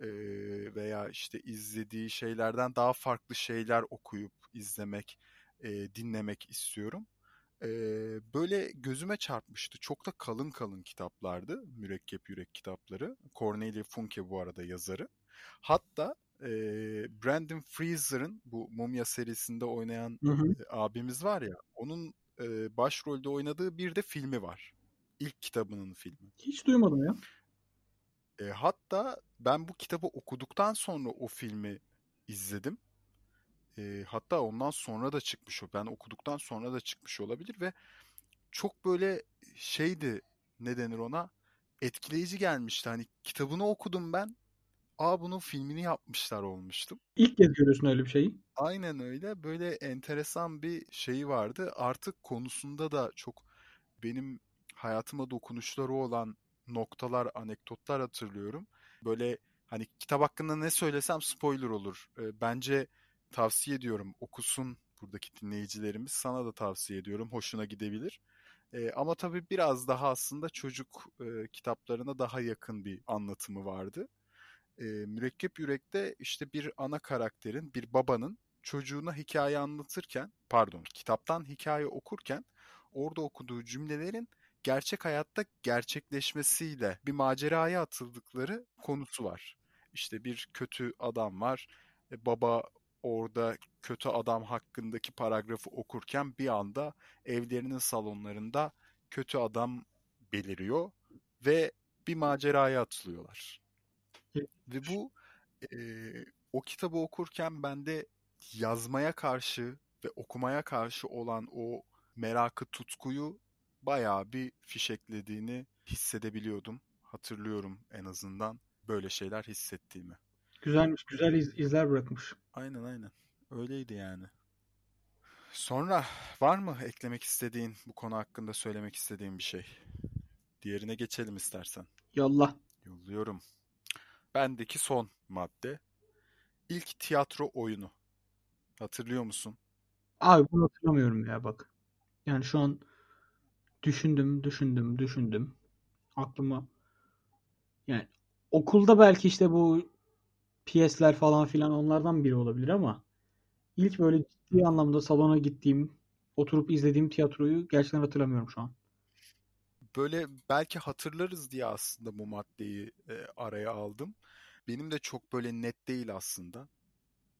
e, veya işte izlediği şeylerden daha farklı şeyler okuyup izlemek, e, dinlemek istiyorum. E, böyle gözüme çarpmıştı. Çok da kalın kalın kitaplardı. Mürekkep Yürek kitapları. Cornelia Funke bu arada yazarı. Hatta Brandon Fraser'ın bu Mumya serisinde oynayan hı hı. abimiz var ya, onun başrolde oynadığı bir de filmi var. İlk kitabının filmi. Hiç duymadım ya. Hatta ben bu kitabı okuduktan sonra o filmi izledim. Hatta ondan sonra da çıkmış o. Ben okuduktan sonra da çıkmış olabilir ve çok böyle şeydi, ne denir ona, etkileyici gelmişti. Hani kitabını okudum ben. Aa, bunun filmini yapmışlar olmuştum. İlk kez görüyorsun öyle bir şeyi. Aynen öyle. Böyle enteresan bir şeyi vardı. Artık konusunda da çok benim hayatıma dokunuşları olan noktalar, anekdotlar hatırlıyorum. Böyle hani kitap hakkında ne söylesem spoiler olur. Bence tavsiye ediyorum. Okusun buradaki dinleyicilerimiz. Sana da tavsiye ediyorum. Hoşuna gidebilir. E, ama tabii biraz daha aslında çocuk e, kitaplarına daha yakın bir anlatımı vardı. E, Mürekkep Yürek'te işte bir ana karakterin, bir babanın çocuğuna hikaye anlatırken, pardon kitaptan hikaye okurken orada okuduğu cümlelerin gerçek hayatta gerçekleşmesiyle bir maceraya atıldıkları konusu var. İşte bir kötü adam var. E, baba orada kötü adam hakkındaki paragrafı okurken bir anda evlerinin salonlarında kötü adam beliriyor ve bir maceraya atılıyorlar. Ve bu e, o kitabı okurken bende yazmaya karşı ve okumaya karşı olan o merakı, tutkuyu bayağı bir fişeklediğini hissedebiliyordum. Hatırlıyorum en azından böyle şeyler hissettiğimi. Güzelmiş, güzel iz, izler bırakmış. Aynen aynen. Öyleydi yani. Sonra var mı eklemek istediğin, bu konu hakkında söylemek istediğin bir şey? Diğerine geçelim istersen. Yolla. Yolluyorum. Bendeki son madde. İlk tiyatro oyunu. Hatırlıyor musun? Abi bunu hatırlamıyorum ya bak. Yani şu an düşündüm, düşündüm, düşündüm. Aklıma yani okulda belki işte bu piyesler falan filan onlardan biri olabilir ama ilk böyle ciddi anlamda salona gittiğim, oturup izlediğim tiyatroyu gerçekten hatırlamıyorum şu an. Böyle belki hatırlarız diye aslında bu maddeyi e, araya aldım. Benim de çok böyle net değil aslında.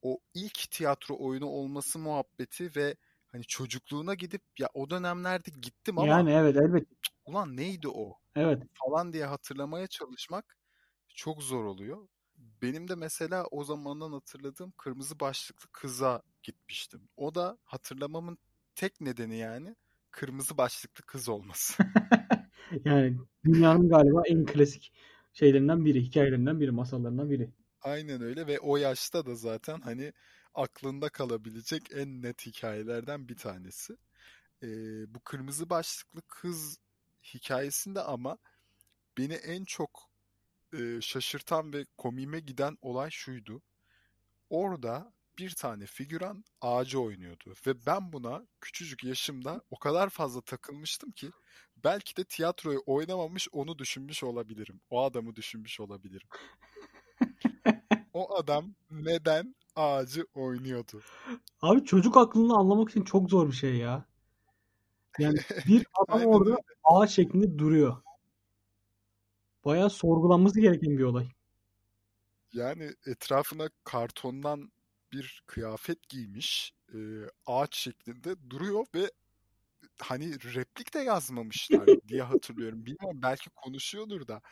O ilk tiyatro oyunu olması muhabbeti ve hani çocukluğuna gidip ya o dönemlerde gittim ama yani evet elbet. Ulan neydi o? Evet. Falan diye hatırlamaya çalışmak çok zor oluyor. Benim de mesela o zamandan hatırladığım Kırmızı Başlıklı Kız'a gitmiştim. O da hatırlamamın tek nedeni yani Kırmızı Başlıklı Kız olması. Yani dünyanın galiba en klasik şeylerinden biri, hikayelerinden biri, masallarından biri. Aynen öyle ve o yaşta da zaten hani aklında kalabilecek en net hikayelerden bir tanesi. Ee, bu Kırmızı Başlıklı Kız hikayesinde ama beni en çok şaşırtan ve komiğime giden olay şuydu. Orada bir tane figüran ağacı oynuyordu. Ve ben buna küçücük yaşımda o kadar fazla takılmıştım ki belki de tiyatroyu oynamamış onu düşünmüş olabilirim. O adamı düşünmüş olabilirim. O adam neden ağacı oynuyordu? Abi çocuk aklını anlamak için çok zor bir şey ya. Yani bir adam orada ağaç şeklinde duruyor. Bayağı sorgulanması gereken bir olay. Yani etrafına kartondan bir kıyafet giymiş, e, ağaç şeklinde duruyor ve hani replik de yazmamışlar diye hatırlıyorum. Bilmiyorum belki konuşuyordur da.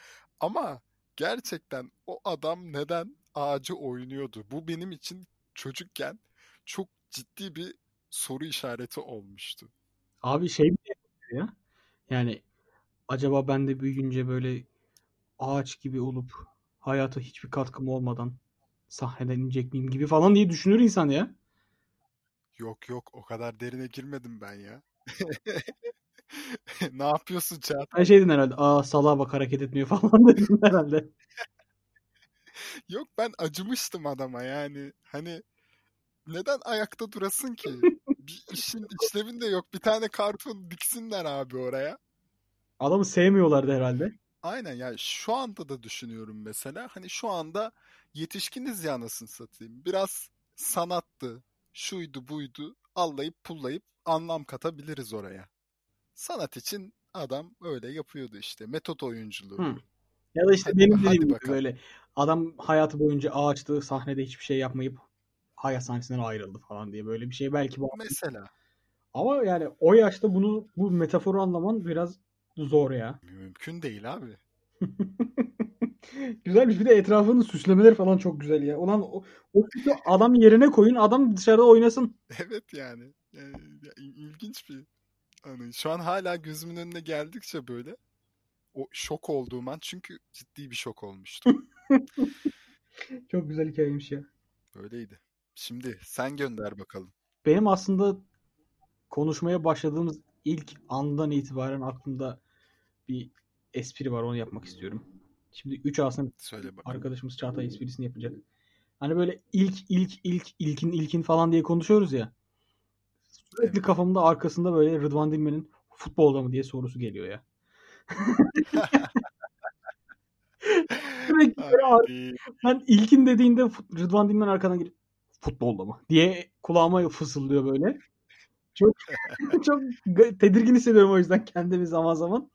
Ama gerçekten o adam neden ağacı oynuyordu? Bu benim için çocukken çok ciddi bir soru işareti olmuştu. Abi şey mi ya? Yani acaba ben de büyüyünce böyle ağaç gibi olup hayata hiçbir katkım olmadan sahneden inecek miyim gibi falan diye düşünür insan ya. Yok yok o kadar derine girmedim ben ya. Ne yapıyorsun Çağatay? Ben şeydin herhalde. Aa salağa bak hareket etmiyor falan dedin herhalde. Yok ben acımıştım adama yani. Hani neden ayakta durasın ki? Bir işin işlevin de yok. Bir tane karton diksinler abi oraya. Adamı sevmiyorlardı herhalde. Aynen yani şu anda da düşünüyorum mesela hani şu anda yetişkiniz ya anasını satayım. Biraz sanattı, şuydu buydu allayıp pullayıp anlam katabiliriz oraya. Sanat için adam öyle yapıyordu işte metot oyunculuğu. Hı. Ya da işte hadi, benim dediğim gibi böyle adam hayatı boyunca ağaçtı sahnede hiçbir şey yapmayıp hayat sahnesinden ayrıldı falan diye böyle bir şey belki. Bu mesela. Ama yani o yaşta bunu bu metaforu anlaman biraz zor ya. Mümkün değil abi. Güzelmiş. Bir de etrafının süslemeleri falan çok güzel ya. Ulan o, o adam yerine koyun. Adam dışarıda oynasın. Evet yani. yani. İlginç bir Hani şu an hala gözümün önüne geldikçe böyle o şok olduğum an, çünkü ciddi bir şok olmuştum. Çok güzel hikayeymiş ya. Öyleydi. Şimdi sen gönder bakalım. Benim aslında konuşmaya başladığımız ilk andan itibaren aklımda bir espri var, onu yapmak istiyorum. Şimdi üç aslında arkadaşımız Çağatay esprisini yapacak. Hani böyle ilk ilk ilk ilkin ilkin falan diye konuşuyoruz ya. Sürekli evet. Kafamda arkasında böyle Rıdvan Dilmen'in futbolda mı diye sorusu geliyor ya. Sürekli böyle ben ilkin dediğinde Rıdvan Dilmen arkadan girip futbolda mı diye kulağıma fısıldıyor böyle. Çok çok tedirgin hissediyorum o yüzden kendimi zaman zaman.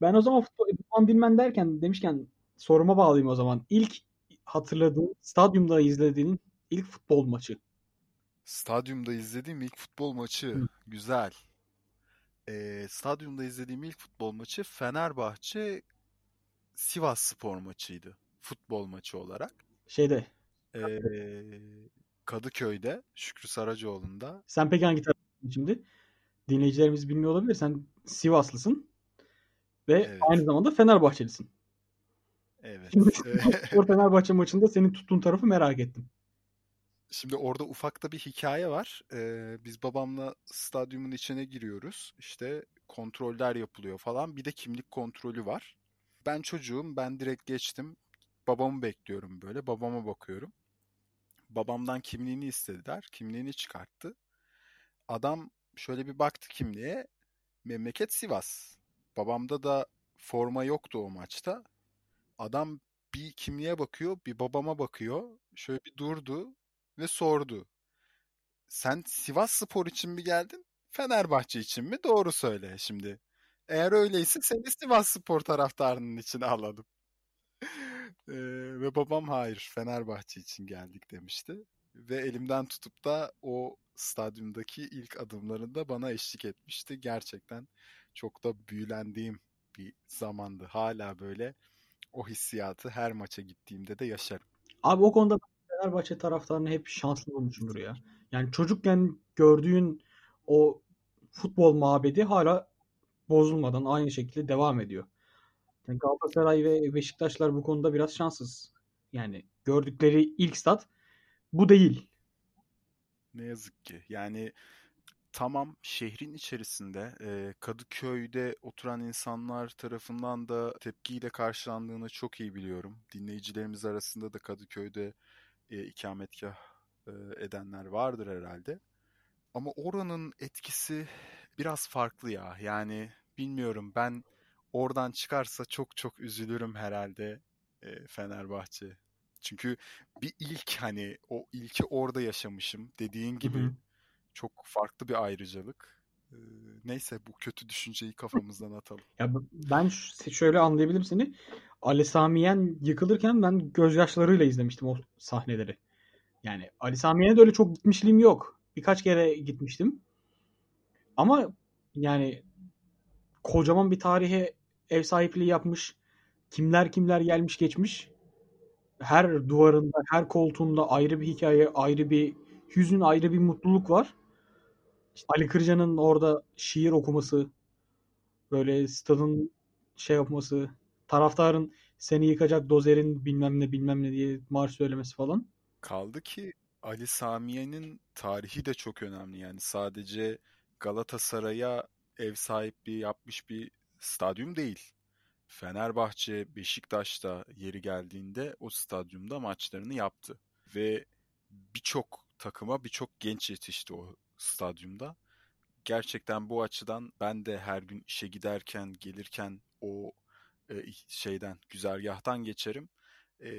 Ben o zaman futbol, Rıdvan Dilmen derken demişken soruma bağlayayım o zaman. İlk hatırladığın, stadyumda izlediğin ilk futbol maçı. Stadyumda izlediğim ilk futbol maçı. Hı. Güzel. E, stadyumda izlediğim ilk futbol maçı Fenerbahçe Sivasspor maçıydı. Futbol maçı olarak. Şeyde. E, Kadıköy'de, Şükrü Saracoğlu'nda. Sen peki hangi taraftasın şimdi? Dinleyicilerimiz bilmiyor olabilir. Sen Sivaslısın ve evet. Aynı zamanda Fenerbahçelisin. Evet. Fenerbahçe maçında senin tuttuğun tarafı merak ettim. Şimdi orada ufakta bir hikaye var. Ee, biz babamla stadyumun içine giriyoruz. İşte kontroller yapılıyor falan. Bir de kimlik kontrolü var. Ben çocuğum. Ben direkt geçtim. Babamı bekliyorum böyle. Babama bakıyorum. Babamdan kimliğini istediler. Kimliğini çıkarttı. Adam şöyle bir baktı kimliğe. Memleket Sivas. Babamda da forma yoktu o maçta. Adam bir kimliğe bakıyor, bir babama bakıyor. Şöyle bir durdu ve sordu. Sen Sivasspor için mi geldin? Fenerbahçe için mi? Doğru söyle şimdi. Eğer öyleyse seni Sivasspor taraftarının içine alalım. e, ve babam hayır, Fenerbahçe için geldik demişti. Ve elimden tutup da o stadyumdaki ilk adımlarında bana eşlik etmişti. Gerçekten çok da büyülendiğim bir zamandı. Hala böyle o hissiyatı her maça gittiğimde de yaşarım. Abi o konuda Fenerbahçe taraftarını hep şanslı olmuşumdur ya. Yani çocukken gördüğün o futbol mabedi hala bozulmadan aynı şekilde devam ediyor. Yani Galatasaray ve Beşiktaşlar bu konuda biraz şanssız. Yani gördükleri ilk stat bu değil. Ne yazık ki. Yani tamam, şehrin içerisinde Kadıköy'de oturan insanlar tarafından da tepkiyle karşılandığını çok iyi biliyorum. Dinleyicilerimiz arasında da Kadıköy'de ikametgah edenler vardır herhalde. Ama oranın etkisi biraz farklı ya. Yani bilmiyorum, ben oradan çıkarsa çok çok üzülürüm herhalde Fenerbahçe. Çünkü bir ilk, hani o ilki orada yaşamışım dediğin gibi. Hı hı. Çok farklı bir ayrıcalık. Ee, neyse, bu kötü düşünceyi kafamızdan atalım. Ya ben şöyle anlayabilirim seni. Ali Samiyen yıkılırken ben gözyaşlarıyla izlemiştim o sahneleri. Yani Ali Samiyen'e de öyle çok gitmişliğim yok. Birkaç kere gitmiştim. Ama yani kocaman bir tarihe ev sahipliği yapmış. Kimler kimler gelmiş geçmiş. Her duvarında, her koltuğunda ayrı bir hikaye, ayrı bir hüzün, ayrı bir mutluluk var. İşte Ali Kırca'nın orada şiir okuması, böyle stadın şey yapması, taraftarın seni yıkacak dozerin bilmem ne bilmem ne diye marş söylemesi falan. Kaldı ki Ali Samiye'nin tarihi de çok önemli. Yani sadece Galatasaray'a ev sahipliği yapmış bir stadyum değil. Fenerbahçe, Beşiktaş'ta yeri geldiğinde o stadyumda maçlarını yaptı. Ve birçok takıma birçok genç yetişti o stadyumda. Gerçekten bu açıdan ben de her gün işe giderken, gelirken o e, şeyden, güzergahtan geçerim. E,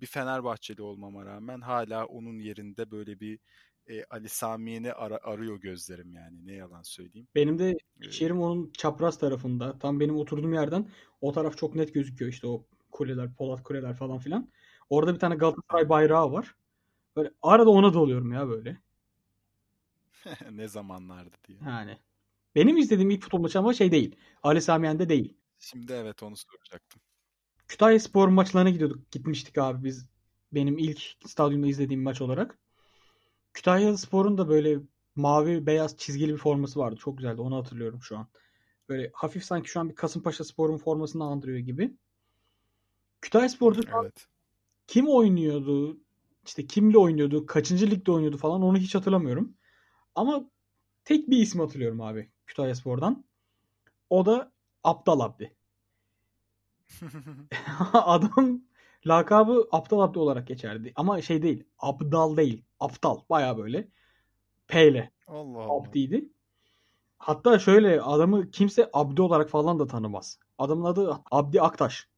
bir Fenerbahçeli olmama rağmen hala onun yerinde böyle bir e, Ali Samiyen'i ar- arıyor gözlerim yani. Ne yalan söyleyeyim. Benim de iç yerim onun çapraz tarafında. Tam benim oturduğum yerden o taraf çok net gözüküyor. İşte o kuleler, Polat kuleler falan filan. Orada bir tane Galatasaray bayrağı var. Böyle arada ona doluyorum ya böyle. Ne zamanlardı diye. Yani. Benim izlediğim ilk futbol maçı ama şey değil. Ali Samiyen'de değil. Şimdi evet, onu soracaktım. Kütahyaspor maçlarına gidiyorduk. Gitmiştik abi biz. Benim ilk stadyumda izlediğim maç olarak. Kütahyaspor'un da böyle mavi beyaz çizgili bir forması vardı. Çok güzeldi. Onu hatırlıyorum şu an. Böyle hafif sanki şu an bir Kasımpaşaspor'un formasını andırıyor gibi. Kütahyaspor'da evet. Kim oynuyordu? İşte kimle oynuyordu? Kaçıncı ligde oynuyordu falan? Onu hiç hatırlamıyorum. Ama tek bir ismi hatırlıyorum abi Kütahyaspor'dan. O da Aptal Abdi. Adam lakabı Aptal Abdi olarak geçerdi. Ama şey değil. Abdal değil. Aptal. Baya böyle P'yle. Allah Allah. Abdi'ydi. Hatta şöyle adamı kimse Abdi olarak falan da tanımaz. Adamın adı Abdi Aktaş.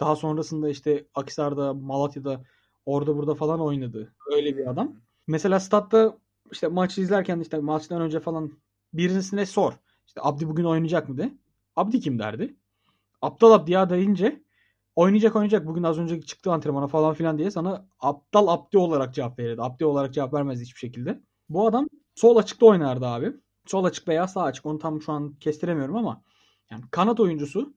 Daha sonrasında işte Akhisar'da, Malatya'da, orada burada falan oynadı. Öyle bir adam. Mesela statta işte maçı izlerken işte maçtan önce falan birisine sor. İşte Abdi bugün oynayacak mı de. Abdi kim derdi? Aptal Abdi ya deyince oynayacak oynayacak bugün az önce çıktı antrenmana falan filan diye sana Aptal Abdi olarak cevap verirdi. Abdi olarak cevap vermezdi hiçbir şekilde. Bu adam sol açıkta oynardı abi. Sol açık veya sağ açık. Onu tam şu an kestiremiyorum ama yani kanat oyuncusu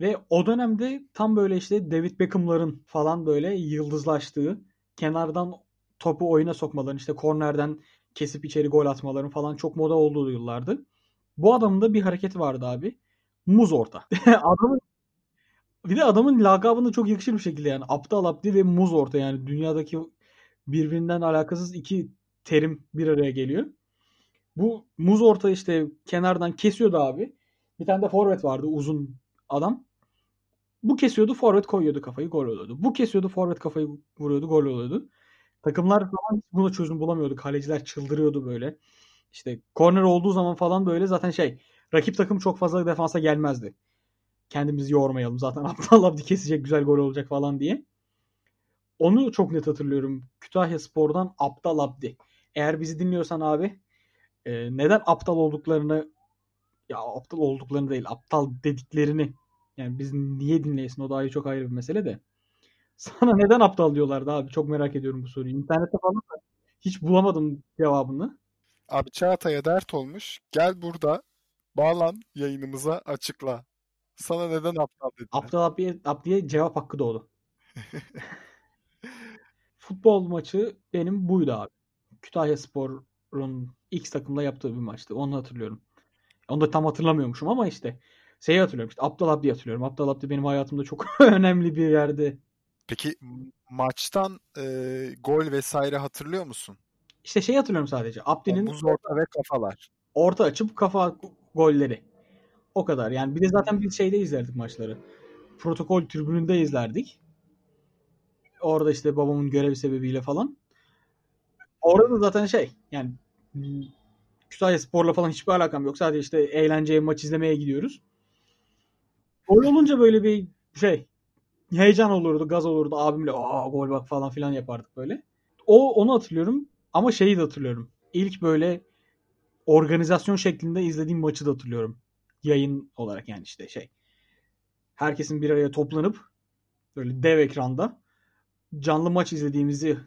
ve o dönemde tam böyle işte David Beckham'ların falan böyle yıldızlaştığı, kenardan topu oyuna sokmaların, işte kornerden kesip içeri gol atmaların falan çok moda olduğu yıllardı. Bu adamın da bir hareketi vardı abi. Muz orta. Adamın bir de adamın lakabına çok yakışır bir şekilde yani Aptal Abdi ve Muz orta, yani dünyadaki birbirinden alakasız iki terim bir araya geliyor. Bu Muz orta işte kenardan kesiyordu abi. Bir tane de forvet vardı uzun adam. Bu kesiyordu, forvet koyuyordu kafayı, gol oluyordu. Bu kesiyordu, forvet kafayı vuruyordu, gol oluyordu. Takımlar falan buna çözüm bulamıyordu. Kaleciler çıldırıyordu böyle. İşte korner olduğu zaman falan böyle zaten şey, rakip takım çok fazla defansa gelmezdi. Kendimizi yormayalım zaten Aptal Abdi kesecek, güzel gol olacak falan diye. Onu çok net hatırlıyorum. Kütahyaspor'dan Aptal Abdi. Eğer bizi dinliyorsan abi e, neden aptal olduklarını ya aptal olduklarını değil aptal dediklerini, yani biz niye dinleyesin o dahi çok ayrı bir mesele de, sana neden aptal diyorlardı abi, çok merak ediyorum bu soruyu. İnternette falan hiç bulamadım cevabını. Abi Çağatay'a dert olmuş. Gel burada bağlan yayınımıza, açıkla. Sana neden aptal dediler? Aptal Abdi'ye, Abdi'ye cevap hakkı doğdu. Futbol maçı benim buydu abi. Kütahyaspor'un X takımla yaptığı bir maçtı. Onu hatırlıyorum. Onu da tam hatırlamıyormuşum ama işte şeyi hatırlıyorum. İşte Aptal Abdi'yi hatırlıyorum. Aptal Abdi benim hayatımda çok önemli bir yerde. Peki maçtan e, gol vesaire hatırlıyor musun? İşte şeyi hatırlıyorum sadece. Abdi'nin omuz orta ve kafalar. Orta açıp kafa golleri. O kadar. Yani bir de zaten biz şeyde izlerdik maçları. Protokol tribününde izlerdik. Orada işte babamın görevi sebebiyle falan. Orada da zaten şey yani Kütahyaspor'la falan hiçbir alakam yok. Sadece işte eğlenceye, maç izlemeye gidiyoruz. Gol olunca böyle bir şey heyecan olurdu, gaz olurdu. Abimle aa gol bak falan filan yapardık böyle. O onu hatırlıyorum. Ama şeyi de hatırlıyorum. İlk böyle organizasyon şeklinde izlediğim maçı da hatırlıyorum. Yayın olarak yani işte şey. Herkesin bir araya toplanıp böyle dev ekranda canlı maç izlediğimizi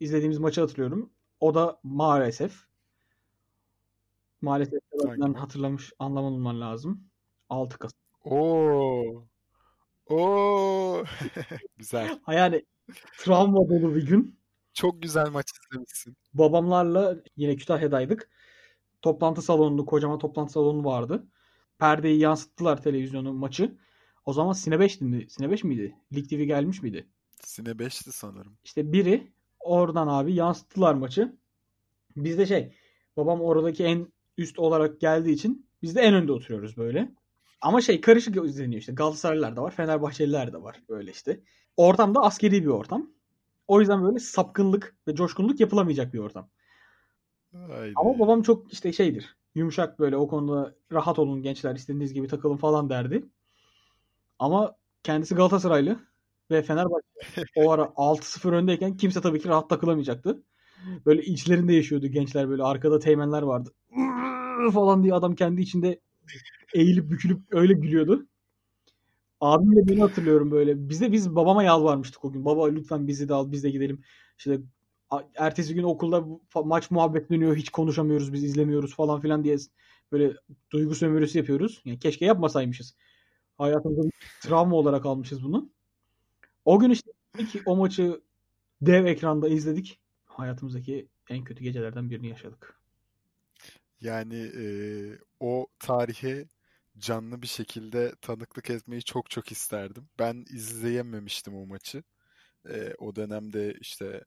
izlediğimiz maçı hatırlıyorum. O da maalesef maalesef hatırlamış anlamaman lazım. altı Kasım. Oo. Oo. Güzel. Yani travma dolu bir gün. Çok güzel maç izlemişsin. Babamlarla yine Kütahya'daydık. Toplantı salonunda, kocaman toplantı salonu vardı. Perdeyi yansıttılar televizyonun maçı. O zaman Cine beş miydi? Cine beş miydi? Lig T V gelmiş miydi? Cine beşti sanırım. İşte biri oradan abi yansıttılar maçı. Biz de şey, babam oradaki en üst olarak geldiği için biz de en önde oturuyoruz böyle. Ama şey karışık izleniyor işte. Galatasaraylılar da var, Fenerbahçeliler de var böyle işte. Ortam da askeri bir ortam. O yüzden böyle sapkınlık ve coşkunluk yapılamayacak bir ortam. Haydi. Ama babam çok işte şeydir. Yumuşak böyle o konuda rahat olun gençler, istediğiniz gibi takılın falan derdi. Ama kendisi Galatasaraylı ve Fenerbahçe o ara altı sıfır öndeyken kimse tabii ki rahat takılamayacaktı. Böyle içlerinde yaşıyordu gençler, böyle arkada teğmenler vardı. falan diye adam kendi içinde eğilip bükülüp öyle gülüyordu. Abimle beni hatırlıyorum böyle. Biz de biz babama yalvarmıştık o gün. Baba lütfen bizi de al, biz de gidelim. İşte ertesi gün okulda maç muhabbet dönüyor. Hiç konuşamıyoruz, biz izlemiyoruz falan filan diye böyle duygu sömürüsü yapıyoruz. Yani keşke yapmasaymışız. Hayatımızda bir travma olarak almışız bunu. O gün işte o maçı dev ekranda izledik. Hayatımızdaki en kötü gecelerden birini yaşadık. Yani e, o tarihe canlı bir şekilde tanıklık etmeyi çok çok isterdim. Ben izleyememiştim o maçı. E, o dönemde işte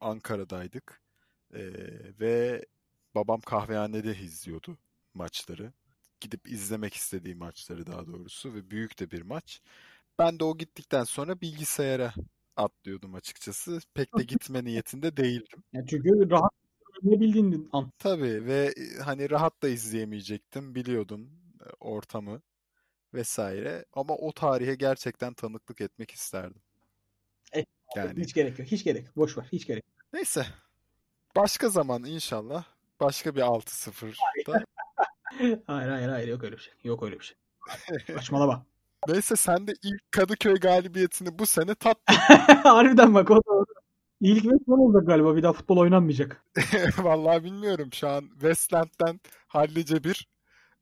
Ankara'daydık. E, ve babam kahvehanede izliyordu maçları. Gidip izlemek istediği maçları daha doğrusu ve büyük de bir maç. Ben de o gittikten sonra bilgisayara atlıyordum açıkçası. Pek de gitme niyetinde değildim. Ya çünkü rahat ne bildiğin an. Tabii ve hani rahat da izleyemeyecektim. Biliyordum ortamı vesaire. Ama o tarihe gerçekten tanıklık etmek isterdim. E, yani... Hiç gerek yok. Hiç gerek yok. Boş ver. Hiç gerek yok. Neyse. Başka zaman inşallah. Başka bir altı sıfırda. Hayır hayır hayır. Yok öyle bir şey. Yok öyle bir şey. Saçmalama. Neyse sen de ilk Kadıköy galibiyetini bu sene tattın. Harbiden bak o da. İlk ve son olacak galiba. Bir daha futbol oynanmayacak. Vallahi bilmiyorum. Şu an Westland'den hallice bir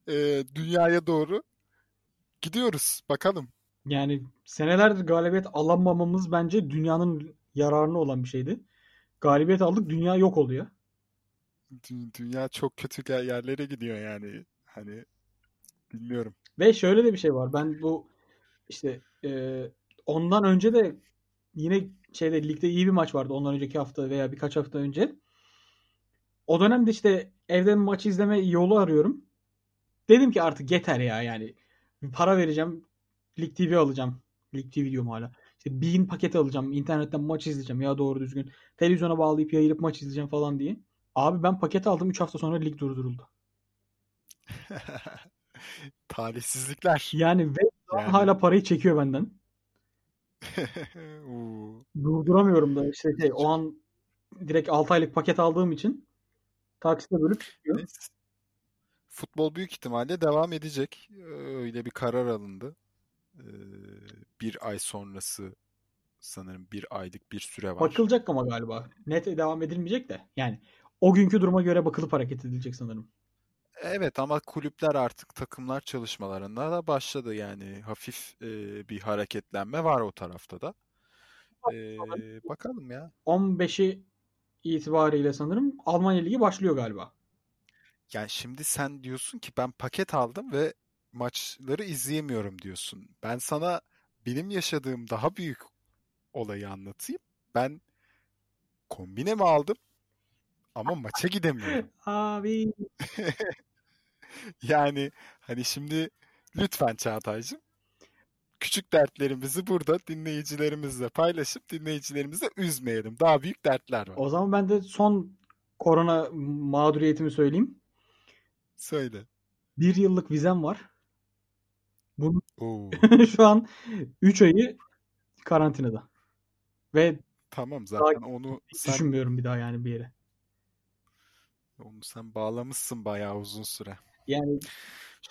e, dünyaya doğru gidiyoruz. Bakalım. Yani senelerdir galibiyet alamamamız bence dünyanın yararına olan bir şeydi. Galibiyet aldık. Dünya yok oluyor. Dü- dünya çok kötü yerlere gidiyor yani. Hani bilmiyorum. Ve şöyle de bir şey var. Ben bu işte e, ondan önce de yine şeyde ligde iyi bir maç vardı. Ondan önceki hafta veya birkaç hafta önce. O dönemde işte evden maçı izleme yolu arıyorum. Dedim ki artık yeter ya yani. Para vereceğim. Lig T V alacağım. Lig T V diyorum hala. İşte Bean paketi alacağım. İnternetten maç izleyeceğim. Ya doğru düzgün. Televizyona bağlayıp yayılıp maç izleyeceğim falan diye. Abi ben paket aldım. üç hafta sonra lig durduruldu. Talihsizlikler. Yani ve yani. Hala parayı çekiyor benden. Durduramıyorum da işte şey, o an direkt altı aylık paket aldığım için taksite bölüp çıkıyor. Evet. Futbol büyük ihtimalle devam edecek. Öyle bir karar alındı. Ee, bir ay sonrası sanırım bir aylık bir süre var. Bakılacak ama galiba. Net devam edilmeyecek de. Yani o günkü duruma göre bakılıp hareket edilecek sanırım. Evet ama kulüpler artık takımlar çalışmalarında da başladı yani hafif e, bir hareketlenme var o tarafta da. E, bakalım ya. on beşi itibariyle sanırım Almanya Ligi başlıyor galiba. Yani şimdi sen diyorsun ki ben paket aldım ve maçları izleyemiyorum diyorsun. Ben sana benim yaşadığım daha büyük olayı anlatayım. Ben kombine mi aldım? Ama maça gidemiyorum. Abi. Yani hani şimdi lütfen Çağatay'cığım küçük dertlerimizi burada dinleyicilerimizle paylaşıp dinleyicilerimizi üzmeyelim. Daha büyük dertler var. O zaman ben de son korona mağduriyetimi söyleyeyim. Söyle. Bir yıllık vizem var. Bunun şu an üç ayı karantinada. Ve tamam zaten onu sen... düşünmüyorum bir daha yani bir yere. Onu sen bağlamışsın bayağı uzun süre. Yani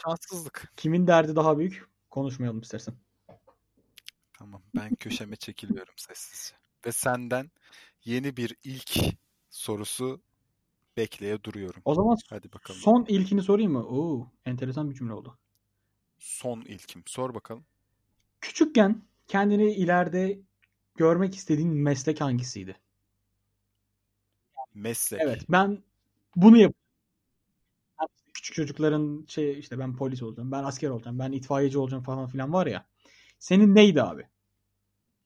şanssızlık. Kimin derdi daha büyük? Konuşmayalım istersen. Tamam, ben köşeme çekiliyorum sessizce. Ve senden yeni bir ilk sorusu bekleye duruyorum. O zaman hadi bakalım. Son ilkini sorayım mı? Oo, enteresan bir cümle oldu. Son ilkim. Sor bakalım. Küçükken kendini ileride görmek istediğin meslek hangisiydi? Meslek. Evet, ben bunu yap. Yani küçük çocukların şey işte ben polis olacağım, ben asker olacağım, ben itfaiyeci olacağım falan filan var ya. Senin neydi abi?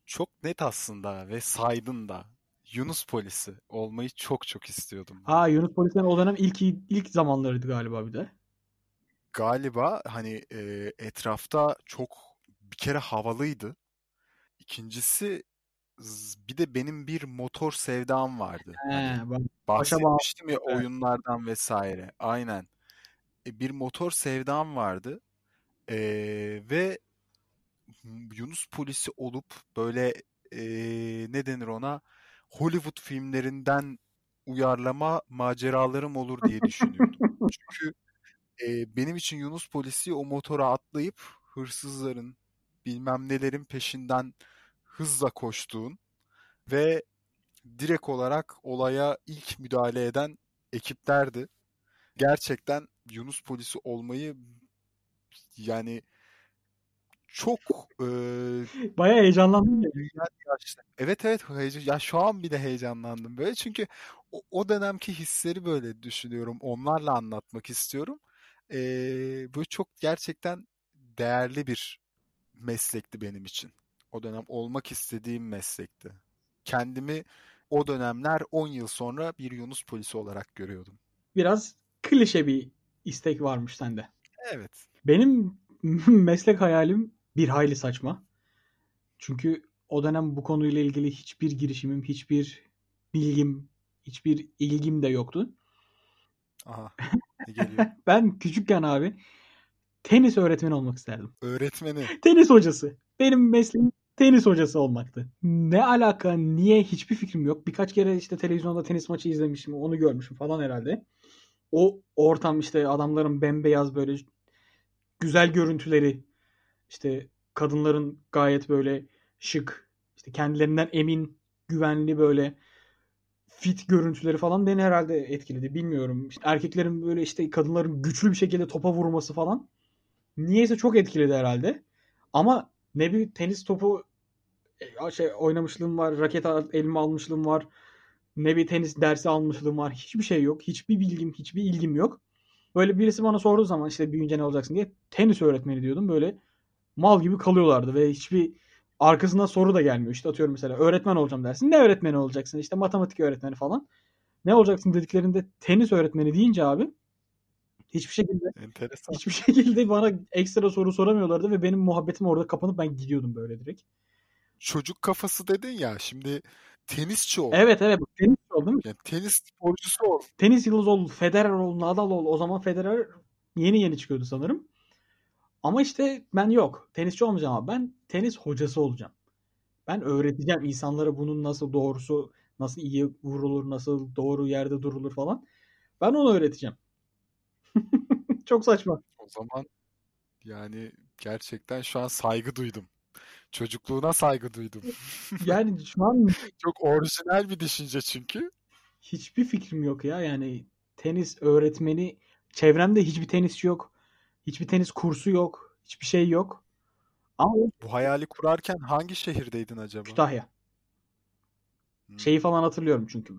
Çok net aslında ve saydın da. Yunus Polisi olmayı çok çok istiyordum. Ha Yunus Polisi'nin o dönem ilk ilk zamanlarıydı galiba bir de. Galiba hani e, etrafta çok bir kere havalıydı. İkincisi bir de benim bir motor sevdam vardı. He, hani bak, bahsetmiştim ya oyunlardan vesaire. Aynen. Bir motor sevdam vardı. Ee, ve Yunus Polisi olup böyle e, ne denir ona Hollywood filmlerinden uyarlama maceralarım olur diye düşünüyordum. Çünkü e, benim için Yunus Polisi o motora atlayıp hırsızların bilmem nelerin peşinden hızla koştuğun ve direkt olarak olaya ilk müdahale eden ekiplerdi. Gerçekten Yunus Polisi olmayı yani çok e, bayağı heyecanlandım. Evet evet ya şu an bir de heyecanlandım böyle çünkü o, o dönemki hisleri böyle düşünüyorum, onlarla anlatmak istiyorum. E, böyle çok gerçekten değerli bir meslekti benim için. O dönem olmak istediğim meslekti. Kendimi o dönemler on yıl sonra bir Yunus polisi olarak görüyordum. Biraz klişe bir istek varmış sende. Evet. Benim meslek hayalim bir hayli saçma. Çünkü o dönem bu konuyla ilgili hiçbir girişimim, hiçbir bilgim, hiçbir ilgim de yoktu. Aha, ne geliyor? Ben küçükken abi tenis öğretmeni olmak isterdim. Öğretmeni? Tenis hocası. Benim mesleğim tenis hocası olmaktı. Ne alaka, niye hiçbir fikrim yok. Birkaç kere işte televizyonda tenis maçı izlemişim, onu görmüşüm falan herhalde. O ortam işte adamların bembeyaz böyle güzel görüntüleri, işte kadınların gayet böyle şık, işte kendilerinden emin, güvenli böyle fit görüntüleri falan beni herhalde etkiledi. Bilmiyorum. İşte erkeklerin böyle işte kadınların güçlü bir şekilde topa vurması falan. Niyeyse çok etkiledi herhalde. Ama ne bir tenis topu şey oynamışlığım var, raket elime almışlığım var. Ne bir tenis dersi almışlığım var. Hiçbir şey yok. Hiçbir bilgim, hiçbir ilgim yok. Böyle birisi bana sorduğu zaman işte büyüyünce ne olacaksın diye tenis öğretmeni diyordum. Böyle mal gibi kalıyorlardı ve hiçbir arkasından soru da gelmiyor. İşte atıyorum mesela öğretmen olacağım dersin. Ne öğretmeni olacaksın? İşte matematik öğretmeni falan. Ne olacaksın dediklerinde tenis öğretmeni deyince abi hiçbir şekilde enteresan. Hiçbir şekilde bana ekstra soru soramıyorlardı ve benim muhabbetim orada kapanıp ben gidiyordum böyle direkt. Çocuk kafası dedin ya, şimdi tenisçi ol. Evet evet tenisçi ol değil mi? Yani tenis sporcusu ol. Tenis yıldızı ol, Federer ol, Nadal ol. O zaman Federer yeni yeni çıkıyordu sanırım. Ama işte ben yok. Tenisçi olmayacağım ama ben tenis hocası olacağım. Ben öğreteceğim insanlara bunun nasıl doğrusu, nasıl iyi vurulur, nasıl doğru yerde durulur falan. Ben onu öğreteceğim. Çok saçma. O zaman yani gerçekten şu an saygı duydum. Çocukluğuna saygı duydum. Yani şu an çok orijinal bir düşünce çünkü. Hiçbir fikrim yok ya. Yani tenis öğretmeni, çevremde hiçbir tenisçi yok. Hiçbir tenis kursu yok. Hiçbir şey yok. Ama bu hayali kurarken hangi şehirdeydin acaba? Kütahya. Hmm. Şeyi falan hatırlıyorum çünkü.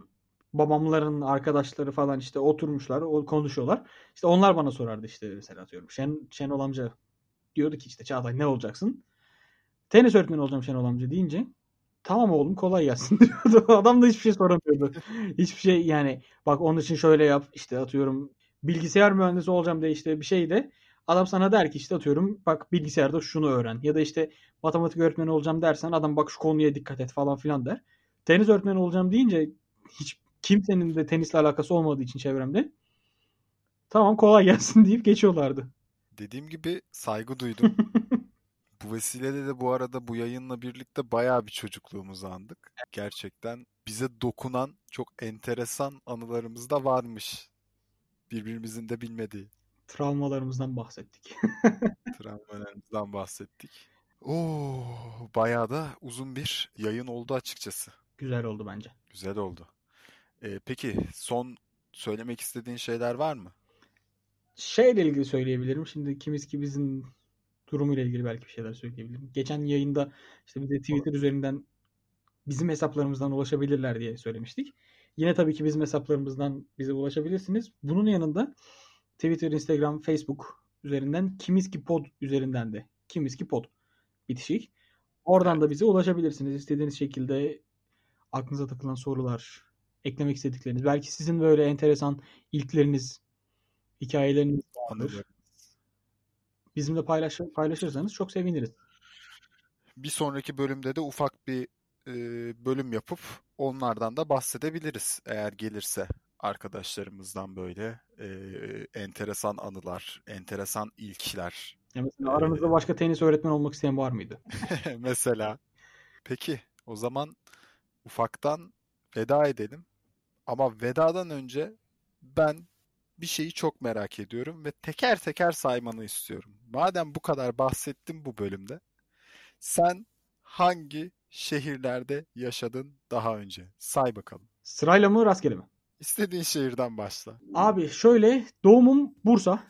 Babamların arkadaşları falan işte oturmuşlar, konuşuyorlar. İşte onlar bana sorardı işte mesela atıyorum. Şen, Şenol amca diyordu ki işte Çağatay ne olacaksın? Tenis öğretmeni olacağım Şenol amca deyince tamam oğlum kolay gelsin diyordu. Adam da hiçbir şey soramıyordu. Hiçbir şey yani bak onun için şöyle yap işte atıyorum bilgisayar mühendisi olacağım diye işte bir şey de adam sana der ki işte atıyorum bak bilgisayarda şunu öğren ya da işte matematik öğretmeni olacağım dersen adam bak şu konuya dikkat et falan filan der. Tenis öğretmeni olacağım deyince hiç kimsenin de tenisle alakası olmadığı için çevremde tamam kolay gelsin deyip geçiyorlardı. Dediğim gibi saygı duydum. Bu vesileyle de bu arada bu yayınla birlikte bayağı bir çocukluğumuzu andık. Gerçekten bize dokunan çok enteresan anılarımız da varmış. Birbirimizin de bilmediği. Travmalarımızdan bahsettik. Travmalarımızdan bahsettik. Oo, bayağı da uzun bir yayın oldu açıkçası. Güzel oldu bence. Güzel oldu. Ee, peki son söylemek istediğin şeyler var mı? Şeyle ilgili söyleyebilirim. Şimdi kimiz ki bizim durumuyla ilgili belki bir şeyler söyleyebilirim. Geçen yayında işte bize Twitter üzerinden bizim hesaplarımızdan ulaşabilirler diye söylemiştik. Yine tabii ki bizim hesaplarımızdan bize ulaşabilirsiniz. Bunun yanında Twitter, Instagram, Facebook üzerinden Kimiz Ki Pod üzerinden de Kimiz Ki Pod bitişik. Oradan da bize ulaşabilirsiniz. İstediğiniz şekilde aklınıza takılan sorular, eklemek istedikleriniz. Belki sizin böyle enteresan ilkleriniz, hikayeleriniz vardır. Bizimle paylaş, paylaşırsanız çok seviniriz. Bir sonraki bölümde de ufak bir e, bölüm yapıp onlardan da bahsedebiliriz. Eğer gelirse arkadaşlarımızdan böyle e, enteresan anılar, enteresan ilkler. Ya mesela aranızda ee, başka tenis öğretmeni olmak isteyen var mıydı? Mesela. Peki o zaman ufaktan veda edelim. Ama vedadan önce ben bir şeyi çok merak ediyorum ve teker teker saymanı istiyorum. Madem bu kadar bahsettim bu bölümde, sen hangi şehirlerde yaşadın daha önce? Say bakalım. Sırayla mı, rastgele mi? İstediğin şehirden başla. Abi şöyle, doğumum Bursa,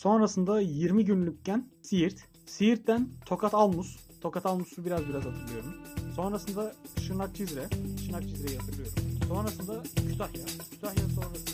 Sonrasında yirmi günlükken Siirt. Siirt'ten Tokat Almus. Tokat Almus'u biraz biraz hatırlıyorum. Sonrasında Şırnak Cizre. Şırnak Cizre'yi hatırlıyorum. Sonrasında Kütahya. Kütahya sonrasında